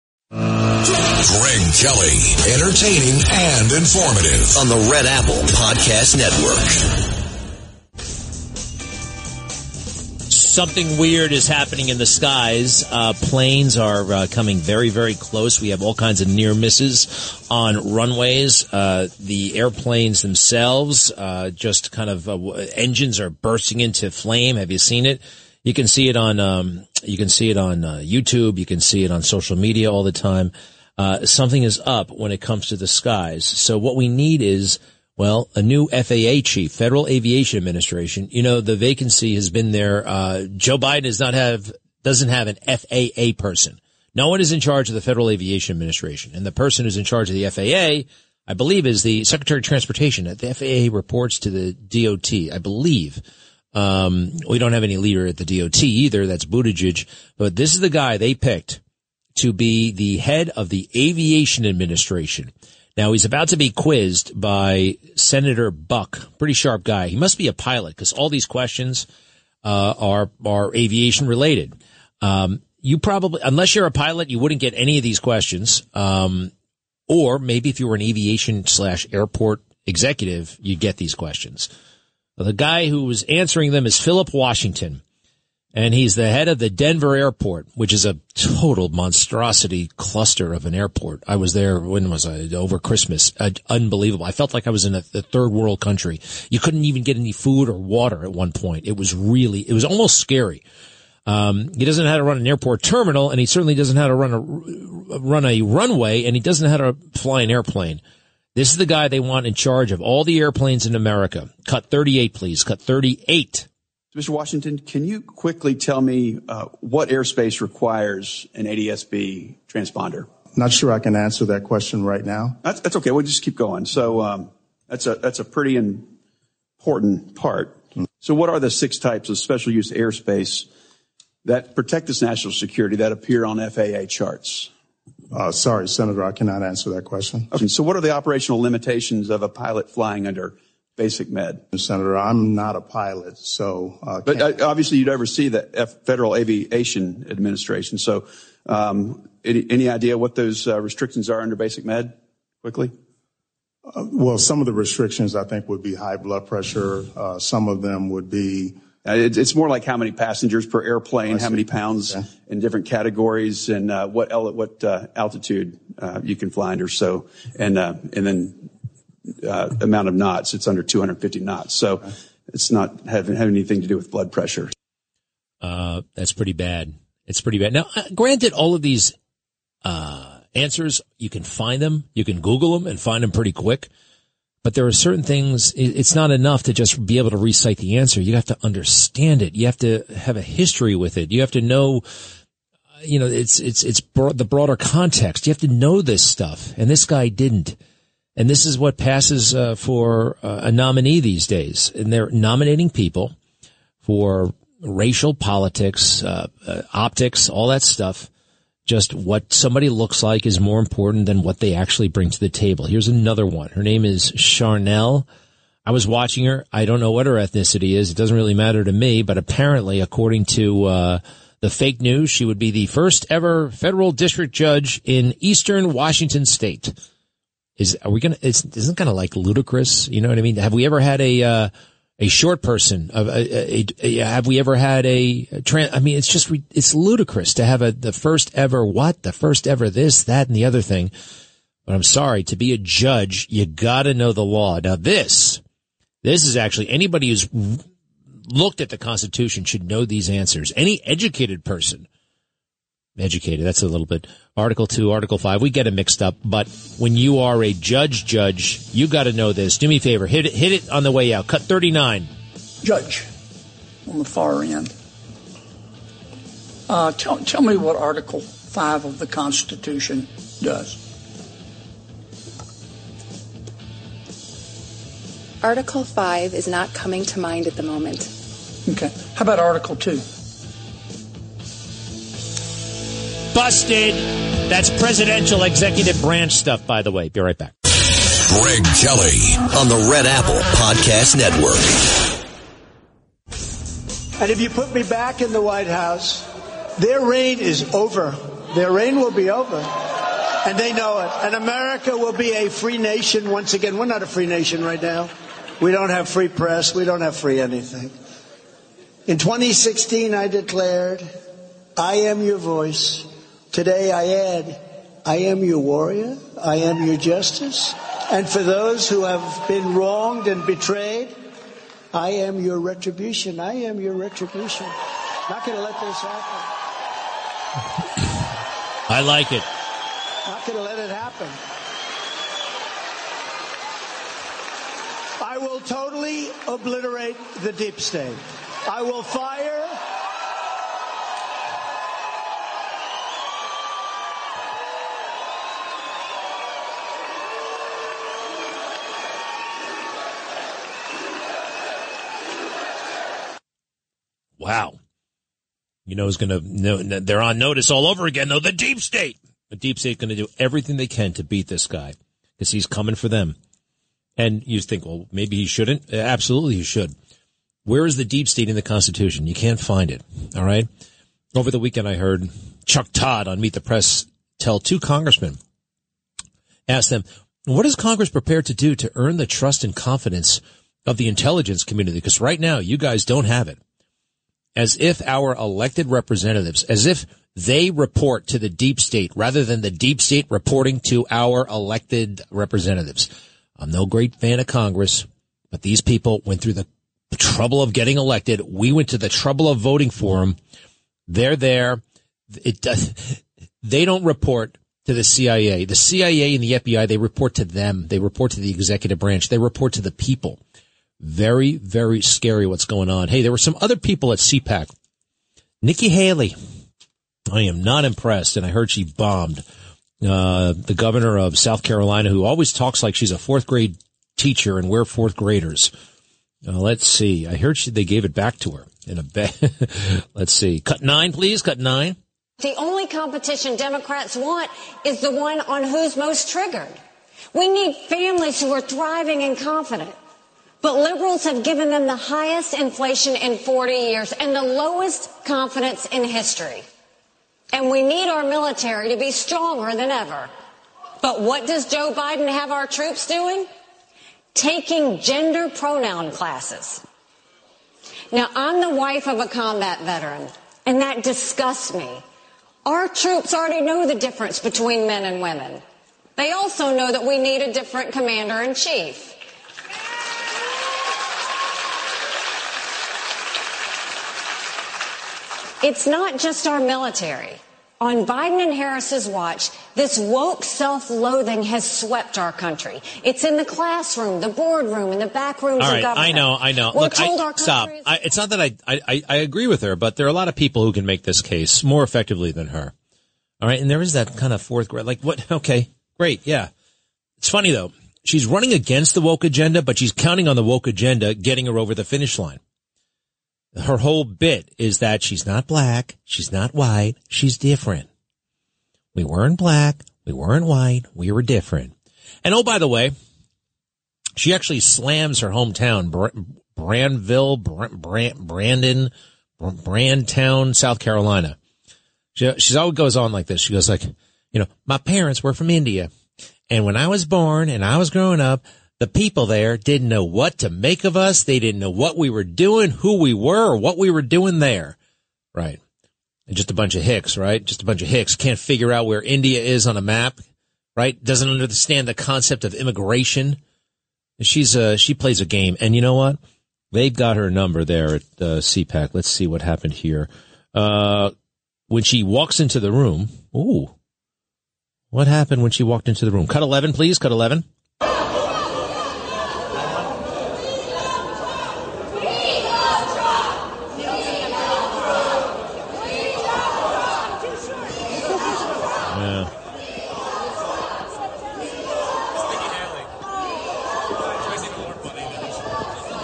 Greg Kelly, entertaining and informative on the Red Apple Podcast Network. Something weird is happening in the skies. Planes are coming very, very close. We have all kinds of near misses on runways. The airplanes themselves, just kind of engines are bursting into flame. Have you seen it? You can see it on YouTube. You can see it on social media all the time. Something is up when it comes to the skies. So what we need is, well, a new FAA chief, Federal Aviation Administration. You know, the vacancy has been there. Joe Biden doesn't have an FAA person. No one is in charge of the Federal Aviation Administration, and the person who's in charge of the FAA, I believe, is the Secretary of Transportation. The FAA reports to the DOT, I believe. We don't have any leader at the DOT either. That's Buttigieg. But this is the guy they picked to be the head of the Aviation Administration. Now, he's about to be quizzed by Senator Buck. Pretty sharp guy. He must be a pilot because all these questions are aviation related. You probably, unless you're a pilot, you wouldn't get any of these questions. Or maybe if you were an aviation / airport executive, you'd get these questions. The guy who was answering them is Philip Washington, and he's the head of the Denver airport, which is a total monstrosity cluster of an airport. I was there, when was I? Over Christmas. Unbelievable. I felt like I was in a third world country. You couldn't even get any food or water at one point. It was almost scary. He doesn't know how to run an airport terminal, and he certainly doesn't know how to run a runway, and he doesn't know how to fly an airplane. This is the guy they want in charge of all the airplanes in America. Cut 38, please. Cut 38. Mr. Washington, can you quickly tell me what airspace requires an ADS-B transponder? Not sure I can answer that question right now. That's okay. We'll just keep going. So That's a pretty important part. So what are the six types of special use airspace that protect this national security that appear on FAA charts? Sorry, Senator, I cannot answer that question. Okay, so what are the operational limitations of a pilot flying under basic med? Senator, I'm not a pilot, so... But obviously you'd oversee the Federal Aviation Administration, so any idea what those restrictions are under basic med, quickly? Well, some of the restrictions, I think, would be high blood pressure. Some of them would be... It's more like how many passengers per airplane, how many pounds in different categories, and what altitude you can fly under. So, and then amount of knots. It's under 250 knots. So, It's not having anything to do with blood pressure. That's pretty bad. It's pretty bad. Now, granted, all of these answers you can find them. You can Google them and find them pretty quick. But there are certain things, it's not enough to just be able to recite the answer. You have to understand it. You have to have a history with it. You have to know, the broader context. You have to know this stuff. And this guy didn't. And this is what passes for a nominee these days. And they're nominating people for racial politics, optics, all that stuff. Just what somebody looks like is more important than what they actually bring to the table. Here's another one. Her name is Charnel. I was watching her. I don't know what her ethnicity is. It doesn't really matter to me. But apparently, according to the fake news, she would be the first ever federal district judge in eastern Washington state. Isn't kind of like ludicrous? You know what I mean? Have we ever had a short person? Have we ever had it's ludicrous to have the first ever what? The first ever this, that, and the other thing. But I'm sorry, to be a judge, you gotta know the law. Now this is actually, anybody who's looked at the Constitution should know these answers. Any educated person. Educated, that's a little bit. Article 2, Article 5, we get it mixed up. But when you are a judge, you got to know this. Do me a favor. Hit it on the way out. Cut 39. Judge, on the far end. Tell me what Article 5 of the Constitution does. Article 5 is not coming to mind at the moment. Okay. How about Article 2? Busted. That's presidential executive branch stuff, by the way. Be right back. Greg Kelly on the Red Apple Podcast Network. And if you put me back in the White House, their reign is over. Their reign will be over. And they know it. And America will be a free nation once again. We're not a free nation right now. We don't have free press. We don't have free anything. In 2016, I declared, I am your voice. Today I add, I am your warrior, I am your justice, and for those who have been wronged and betrayed, I am your retribution, I am your retribution. Not going to let this happen. I like it. Not going to let it happen. I will totally obliterate the deep state. I will fire... Wow. You know, they're on notice all over again, though. The deep state. The deep state going to do everything they can to beat this guy because he's coming for them. And you think, well, maybe he shouldn't. Absolutely, he should. Where is the deep state in the Constitution? You can't find it. All right. Over the weekend, I heard Chuck Todd on Meet the Press tell two congressmen, ask them, what is Congress prepared to do to earn the trust and confidence of the intelligence community? Because right now, you guys don't have it. As if our elected representatives, as if they report to the deep state rather than the deep state reporting to our elected representatives. I'm no great fan of Congress, but these people went through the trouble of getting elected. We went to the trouble of voting for them. They're there. They don't report to the CIA. The CIA and the FBI, they report to them. They report to the executive branch. They report to the people. Very, very scary what's going on. Hey, there were some other people at CPAC. Nikki Haley. I am not impressed, and I heard she bombed the governor of South Carolina, who always talks like she's a fourth-grade teacher, and we're fourth graders. Let's see. I heard they gave it back to her in a bag. Let's see. Cut 9, please. Cut 9. The only competition Democrats want is the one on who's most triggered. We need families who are thriving and confident. But liberals have given them the highest inflation in 40 years and the lowest confidence in history. And we need our military to be stronger than ever. But what does Joe Biden have our troops doing? Taking gender pronoun classes. Now, I'm the wife of a combat veteran, and that disgusts me. Our troops already know the difference between men and women. They also know that we need a different commander-in-chief. It's not just our military. On Biden and Harris's watch, this woke self-loathing has swept our country. It's in the classroom, the boardroom, in the back rooms of government. All right, I know. We're Look, stop. It's not that I agree with her, but there are a lot of people who can make this case more effectively than her. All right, and there is that kind of fourth grade, like what? Okay, great, yeah. It's funny though. She's running against the woke agenda, but she's counting on the woke agenda getting her over the finish line. Her whole bit is that she's not black, she's not white, she's different. We weren't black, we weren't white, we were different. And oh, by the way, she actually slams her hometown, Brandtown, South Carolina. She always goes on like this. She goes like, you know, my parents were from India, and when I was born and I was growing up, the people there didn't know what to make of us. They didn't know what we were doing, who we were, or what we were doing there. Right. And just a bunch of hicks, right? Just a bunch of hicks. Can't figure out where India is on a map, right? Doesn't understand the concept of immigration. And she plays a game. And you know what? They've got her number there at CPAC. Let's see what happened here. When she walks into the room, ooh, what happened when she walked into the room? Cut 11, please. Cut 11.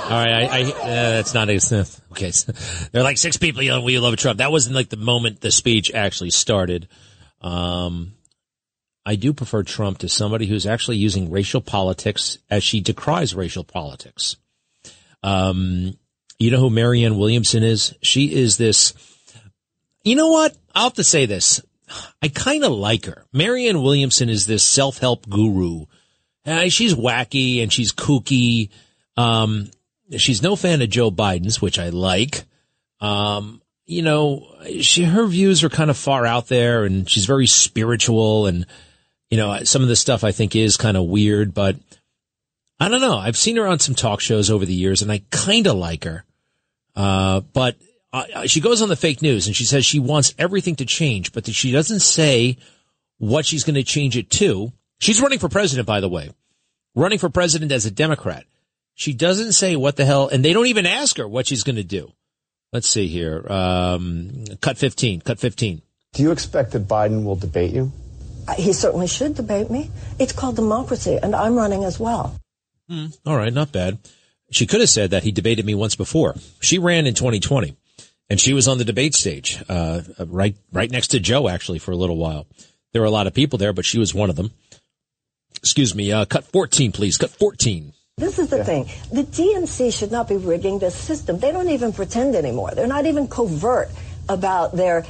All right, that's not a sniff. Okay, there are like six people yelling, "We love Trump." That wasn't like the moment the speech actually started. I do prefer Trump to somebody who's actually using racial politics, as she decries racial politics. You know who Marianne Williamson is? She is this. You know what? I'll have to say this. I kind of like her. Marianne Williamson is this self-help guru. She's wacky and she's kooky. She's no fan of Joe Biden's, which I like. You know, her views are kind of far out there, and she's very spiritual, and, you know, some of the stuff I think is kind of weird, but I don't know. I've seen her on some talk shows over the years, and I kind of like her. But she goes on the fake news, and she says she wants everything to change, but that she doesn't say what she's going to change it to. She's running for president, by the way, running for president as a Democrat. She doesn't say what the hell, and they don't even ask her what she's going to do. Let's see here. Cut 15. Cut 15. Do you expect that Biden will debate you? He certainly should debate me. It's called democracy, and I'm running as well. All right, not bad. She could have said that he debated me once before. She ran in 2020, and she was on the debate stage, right next to Joe, actually, for a little while. There were a lot of people there, but she was one of them. Excuse me. Cut 14, please. Cut 14. This is the thing. The DNC should not be rigging this system. They don't even pretend anymore. They're not even covert about their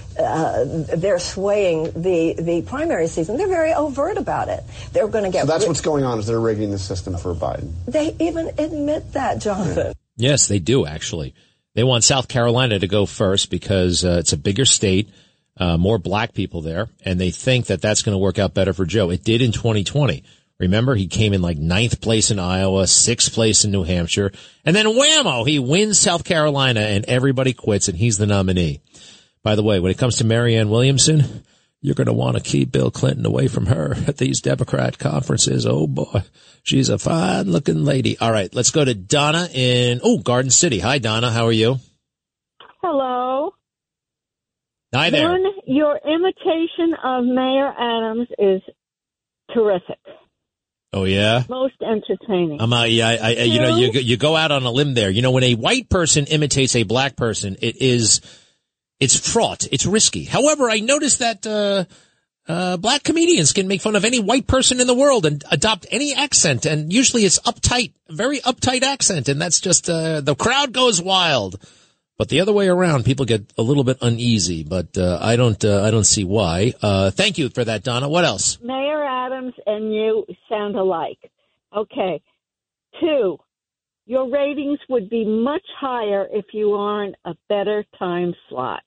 swaying the primary season. They're very overt about it. They're going to get. So that's what's going on, is they're rigging the system for Biden. They even admit that, Jonathan. Yes, they do, actually. They want South Carolina to go first because it's a bigger state, more black people there, and they think that that's going to work out better for Joe. It did in 2020. Remember, he came in like 9th place in Iowa, 6th place in New Hampshire, and then whammo, he wins South Carolina and everybody quits and he's the nominee. By the way, when it comes to Marianne Williamson, you're going to want to keep Bill Clinton away from her at these Democrat conferences. Oh boy, she's a fine looking lady. All right, let's go to Donna in, Garden City. Hi, Donna. How are you? Hello. Hi there. One, your imitation of Mayor Adams is terrific. Oh, yeah? Most entertaining. You go out on a limb there. You know, when a white person imitates a black person, it's fraught. It's risky. However, I noticed that black comedians can make fun of any white person in the world and adopt any accent, and usually it's uptight, very uptight accent, and that's just the crowd goes wild. But the other way around, people get a little bit uneasy, but I don't see why. Thank you for that, Donna. What else? Mayor Adams and you sound alike. Okay. 2, your ratings would be much higher if you were on a better time slot.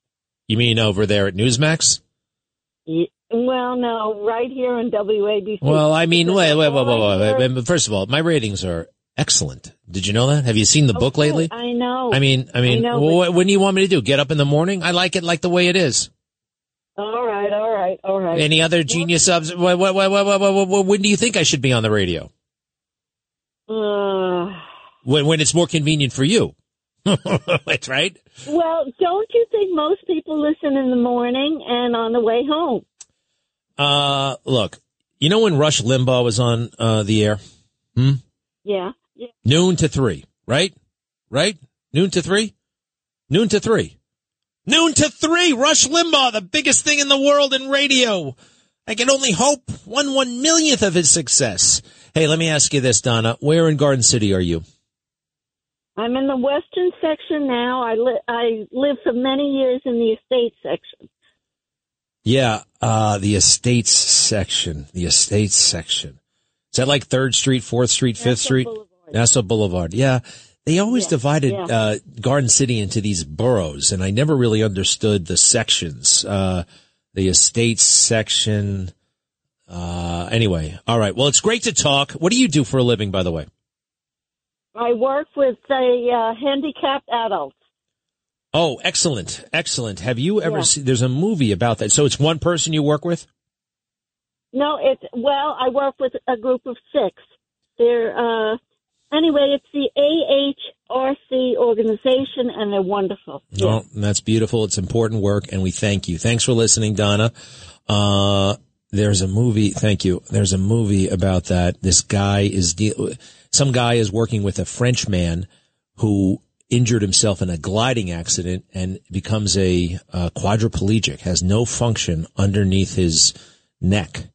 You mean over there at Newsmax? Yeah. Well, no, right here on WABC. Well, I mean, wait. First of all, my ratings are excellent. Did you know that? Have you seen the book lately? I know. What do you want me to do? Get up in the morning? I like it like the way it is. All right. Any other genius subs? When do you think I should be on the radio? When it's more convenient for you. That's right. Well, don't you think most people listen in the morning and on the way home? Look, you know when Rush Limbaugh was on the air? Hmm? Yeah. Noon to 3, right? Noon to 3! Rush Limbaugh, the biggest thing in the world in radio. I can only hope 1/1,000,000th of his success. Hey, let me ask you this, Donna. Where in Garden City are you? I'm in the western section now. I lived for many years in the estate section. Yeah, the estates section. Is that like 3rd Street, 4th Street, 5th Street? Nassau Boulevard. Yeah, they always divided Garden City into these boroughs, and I never really understood the sections. The estates section. Anyway, all right. Well, it's great to talk. What do you do for a living, by the way? I work with handicapped adults. Oh, excellent. Have you ever seen, there's a movie about that. So it's one person you work with? No, I work with a group of 6. Anyway, it's the AHRC organization, and they're wonderful. Oh, that's beautiful. It's important work, and we thank you. Thanks for listening, Donna. There's a movie about that. This guy is, some guy is working with a French man who injured himself in a gliding accident and becomes a quadriplegic, has no function underneath his neck.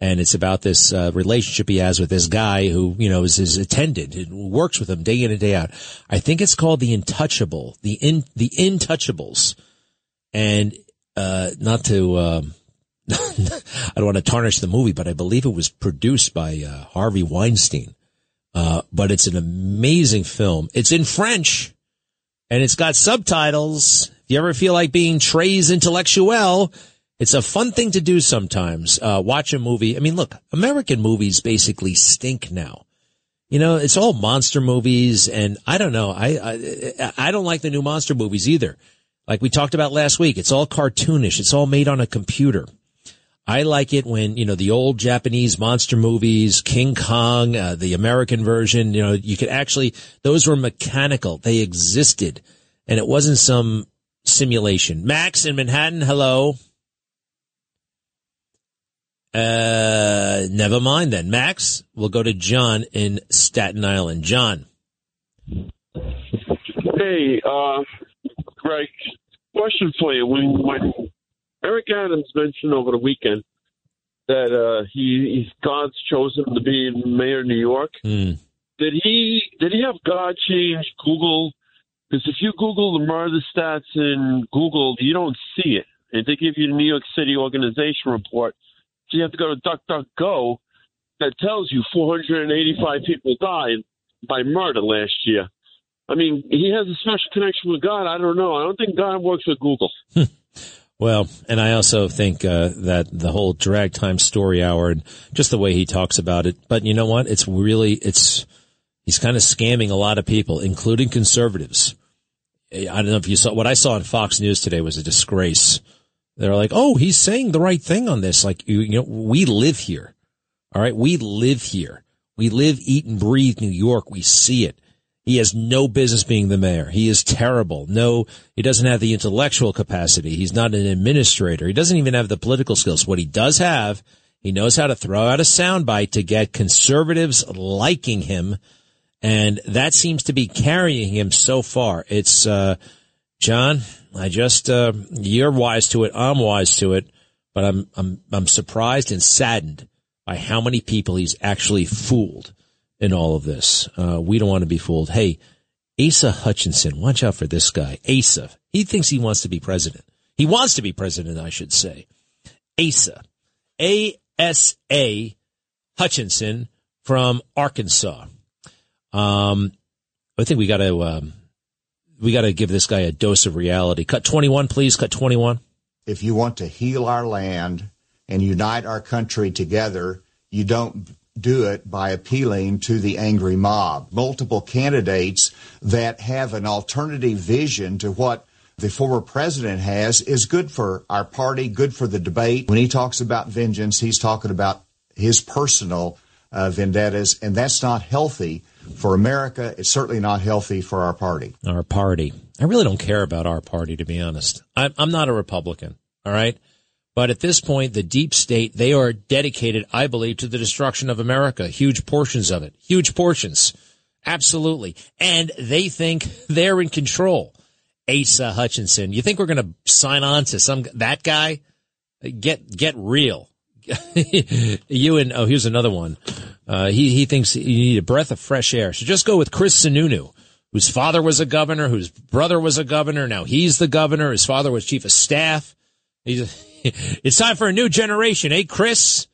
And it's about this relationship he has with this guy who, you know, is his attendant and works with him day in and day out. I think it's called The Intouchables. And I don't want to tarnish the movie, but I believe it was produced by Harvey Weinstein. But it's an amazing film. It's in French. And it's got subtitles. If you ever feel like being Trey's intellectuel, it's a fun thing to do sometimes. Watch a movie. I mean, look, American movies basically stink now. You know, it's all monster movies, and I don't know. I don't like the new monster movies either. Like we talked about last week, it's all cartoonish. It's all made on a computer. I like it when, you know, the old Japanese monster movies, King Kong, the American version, you know, you could actually, those were mechanical. They existed, and it wasn't some simulation. Max in Manhattan, hello. Never mind then. Max, we'll go to John in Staten Island. John. Hey, Greg, question for you. When Eric Adams mentioned over the weekend that God's chosen him to be mayor of New York. Mm. Did he have God change Google? Because if you Google the murder stats in Google, you don't see it. And they give you the New York City organization report, so you have to go to DuckDuckGo that tells you 485 people died by murder last year. I mean, he has a special connection with God. I don't know. I don't think God works with Google. Well, and I also think that the whole Drag Time Story Hour and just the way he talks about it. But you know what? He's kind of scamming a lot of people, including conservatives. I don't know if you saw what I saw on Fox News today was a disgrace. They're like, oh, he's saying the right thing on this. Like, you know, we live here. All right. We live here. We live, eat and breathe New York. We see it. He has no business being the mayor. He is terrible. No, he doesn't have the intellectual capacity. He's not an administrator. He doesn't even have the political skills. What he does have He knows how to throw out a soundbite to get conservatives liking him, and that seems to be carrying him so far. It's, John, I just, you're wise to it. I'm wise to it, but I'm surprised and saddened by how many people he's actually fooled in all of this. We don't want to be fooled. Hey, Asa Hutchinson, watch out for this guy. Asa, he thinks he wants to be president. He wants to be president, I should say. Asa, A-S-A Hutchinson from Arkansas. I think we got to give this guy a dose of reality. Cut 21, please. Cut 21. If you want to heal our land and unite our country together, you don't do it by appealing to the angry mob. Multiple candidates that have an alternative vision to what the former president has is good for our party, good for the debate. When he talks about vengeance, he's talking about his personal vendettas, and that's not healthy for America. It's certainly not healthy for our party. Our party. I really don't care about our party, to be honest. I'm not a Republican, all right? But at this point, the deep state, they are dedicated, I believe, to the destruction of America, huge portions of it, huge portions, absolutely. And they think they're in control. Asa Hutchinson, you think we're going to sign on to that guy? Get real. You and, oh, here's another one. He thinks you need a breath of fresh air. So just go with Chris Sununu, whose father was a governor, whose brother was a governor. Now he's the governor. His father was chief of staff. It's time for a new generation, eh, Chris?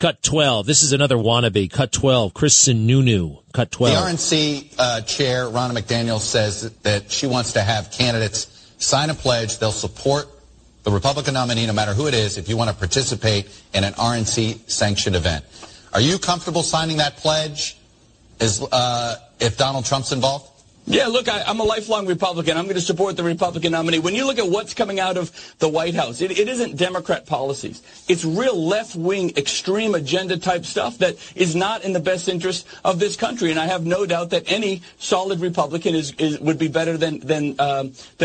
Cut 12. This is another wannabe. Cut 12. Chris Sununu. Cut 12. The RNC chair, Ronna McDaniel, says that she wants to have candidates sign a pledge. They'll support the Republican nominee, no matter who it is, if you want to participate in an RNC-sanctioned event. Are you comfortable signing that pledge if Donald Trump's involved? Yeah, look, I'm a lifelong Republican. I'm going to support the Republican nominee. When you look at what's coming out of the White House, it isn't Democrat policies. It's real left-wing, extreme agenda-type stuff that is not in the best interest of this country. And I have no doubt that any solid Republican would be better than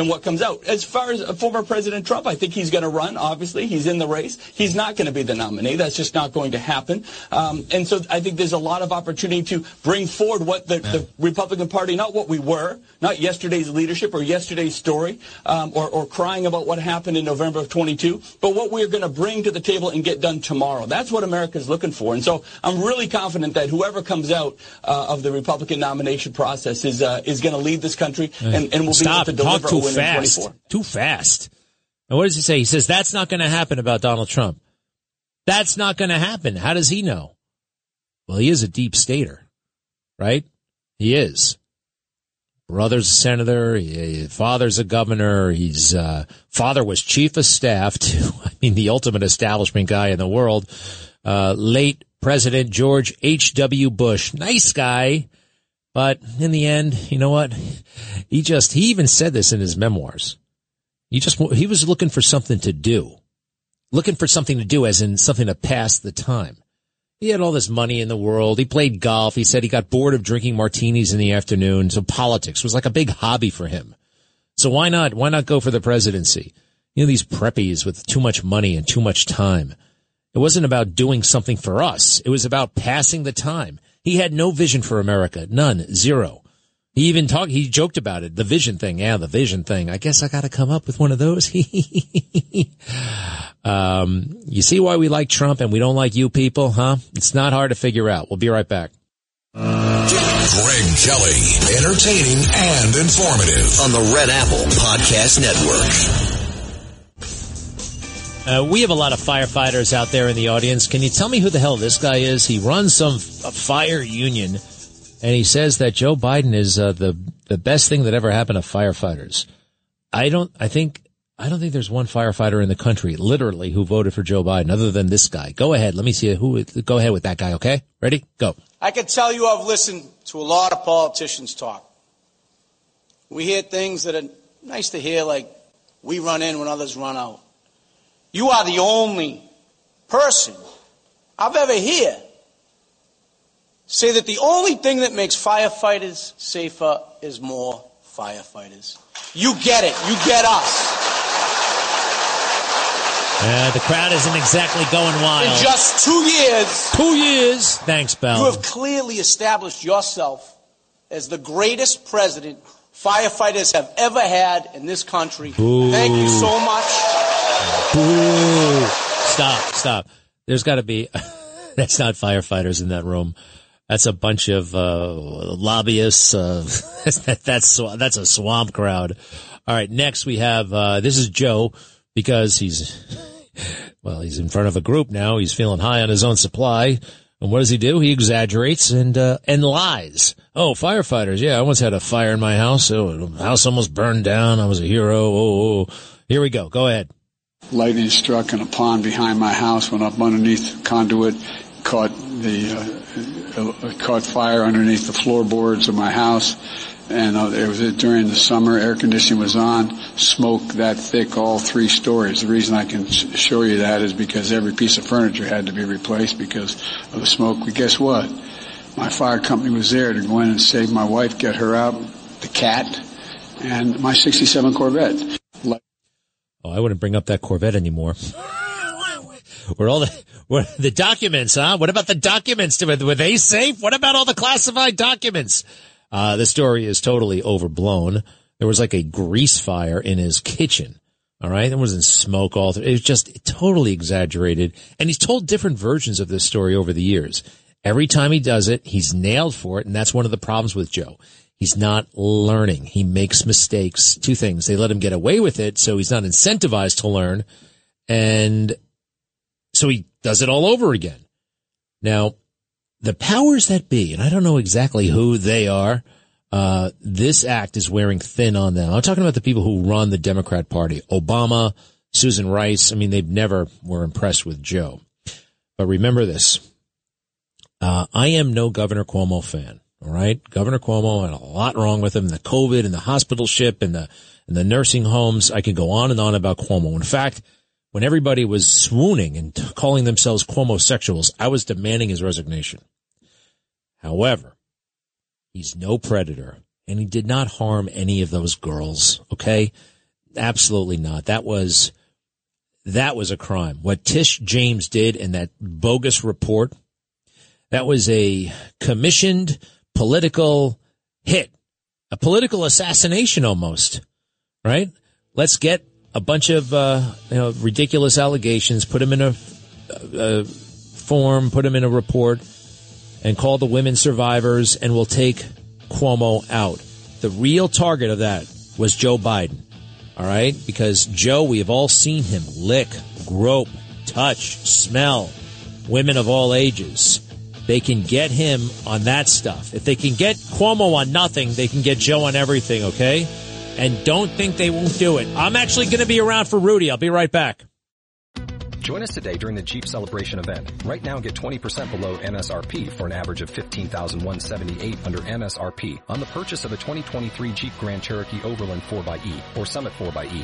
what comes out. As far as former President Trump, I think he's going to run, obviously. He's in the race. He's not going to be the nominee. That's just not going to happen. And so I think there's a lot of opportunity to bring forward what the Republican Party, not what we want. Not yesterday's leadership or yesterday's story or crying about what happened in November of 22, but what we're going to bring to the table and get done tomorrow. That's what America's looking for. And so I'm really confident that whoever comes out of the Republican nomination process is going to lead this country and will Stop, be able to deliver a win fast. In 24. Too fast. And what does he say? He says that's not going to happen about Donald Trump. That's not going to happen. How does he know? Well, he is a deep stater, right? He is. Brother's a senator, father's a governor, his father was chief of staff to, I mean, the ultimate establishment guy in the world, late President George H.W. Bush. Nice guy, but in the end, you know what? He even said this in his memoirs. He was looking for something to do. Looking for something to do as in something to pass the time. He had all this money in the world. He played golf. He said he got bored of drinking martinis in the afternoon. So politics was like a big hobby for him. So why not? Why not go for the presidency? You know, these preppies with too much money and too much time. It wasn't about doing something for us. It was about passing the time. He had no vision for America. None. Zero. He even he joked about it. The vision thing. Yeah, the vision thing. I guess I got to come up with one of those. You see why we like Trump and we don't like you people, huh? It's not hard to figure out. We'll be right back. Greg Kelly, entertaining and informative on the Red Apple Podcast Network. We have a lot of firefighters out there in the audience. Can you tell me who the hell this guy is? He runs a fire union, and he says that Joe Biden is the best thing that ever happened to firefighters. I don't think there's one firefighter in the country, literally, who voted for Joe Biden other than this guy. Go ahead. Let me see who. Go ahead with that guy, okay? Ready? Go. I can tell you I've listened to a lot of politicians talk. We hear things that are nice to hear, like we run in when others run out. You are the only person I've ever heard say that the only thing that makes firefighters safer is more firefighters. You get it. You get us. The crowd isn't exactly going wild. In just 2 years. 2 years. Thanks, Bell. You have clearly established yourself as the greatest president firefighters have ever had in this country. Boo. Thank you so much. Boo. Stop. There's got to be... That's not firefighters in that room. That's a bunch of lobbyists. That's a swamp crowd. All right, next we have... this is Joe, because he's in front of a group now. He's feeling high on his own supply. And what does he do? He exaggerates and lies. Oh, firefighters. Yeah, I once had a fire in my house. Oh, the house almost burned down. I was a hero. Oh. Here we go. Go ahead. Lightning struck in a pond behind my house, went up underneath the conduit, caught fire underneath the floorboards of my house. And it was during the summer, air conditioning was on, smoke that thick, all 3 stories. The reason I can show you that is because every piece of furniture had to be replaced because of the smoke. But guess what? My fire company was there to go in and save my wife, get her out, the cat, and my 67 Corvette. Oh, I wouldn't bring up that Corvette anymore. Where the documents, huh? What about the documents? Were they safe? What about all the classified documents? The story is totally overblown. There was like a grease fire in his kitchen. All right. There wasn't smoke all through. It was just totally exaggerated. And he's told different versions of this story over the years. Every time he does it, he's nailed for it. And that's one of the problems with Joe. He's not learning. He makes mistakes. Two things. They let him get away with it, so he's not incentivized to learn. And so he does it all over again. Now, the powers that be, and I don't know exactly who they are, this act is wearing thin on them. I'm talking about the people who run the Democrat Party. Obama, Susan Rice. I mean, they've never were impressed with Joe. But remember this. I am no Governor Cuomo fan. All right. Governor Cuomo had a lot wrong with him. The COVID and the hospital ship and the nursing homes. I could go on and on about Cuomo. In fact, when everybody was swooning and calling themselves Cuomo-sexuals, I was demanding his resignation. However, he's no predator and he did not harm any of those girls. Okay. Absolutely not. That was a crime. What Tish James did in that bogus report, that was a commissioned political hit, a political assassination almost, right? Let's get a bunch of ridiculous allegations, put them in a form, put them in a report, and call the women survivors, and we'll take Cuomo out. The real target of that was Joe Biden, all right? Because Joe, we have all seen him lick, grope, touch, smell women of all ages. They can get him on that stuff. If they can get Cuomo on nothing, they can get Joe on everything, okay? And don't think they won't do it. I'm actually going to be around for Rudy. I'll be right back. Join us today during the Jeep Celebration event. Right now, get 20% below MSRP for an average of $15,178 under MSRP on the purchase of a 2023 Jeep Grand Cherokee Overland 4xe or Summit 4xe.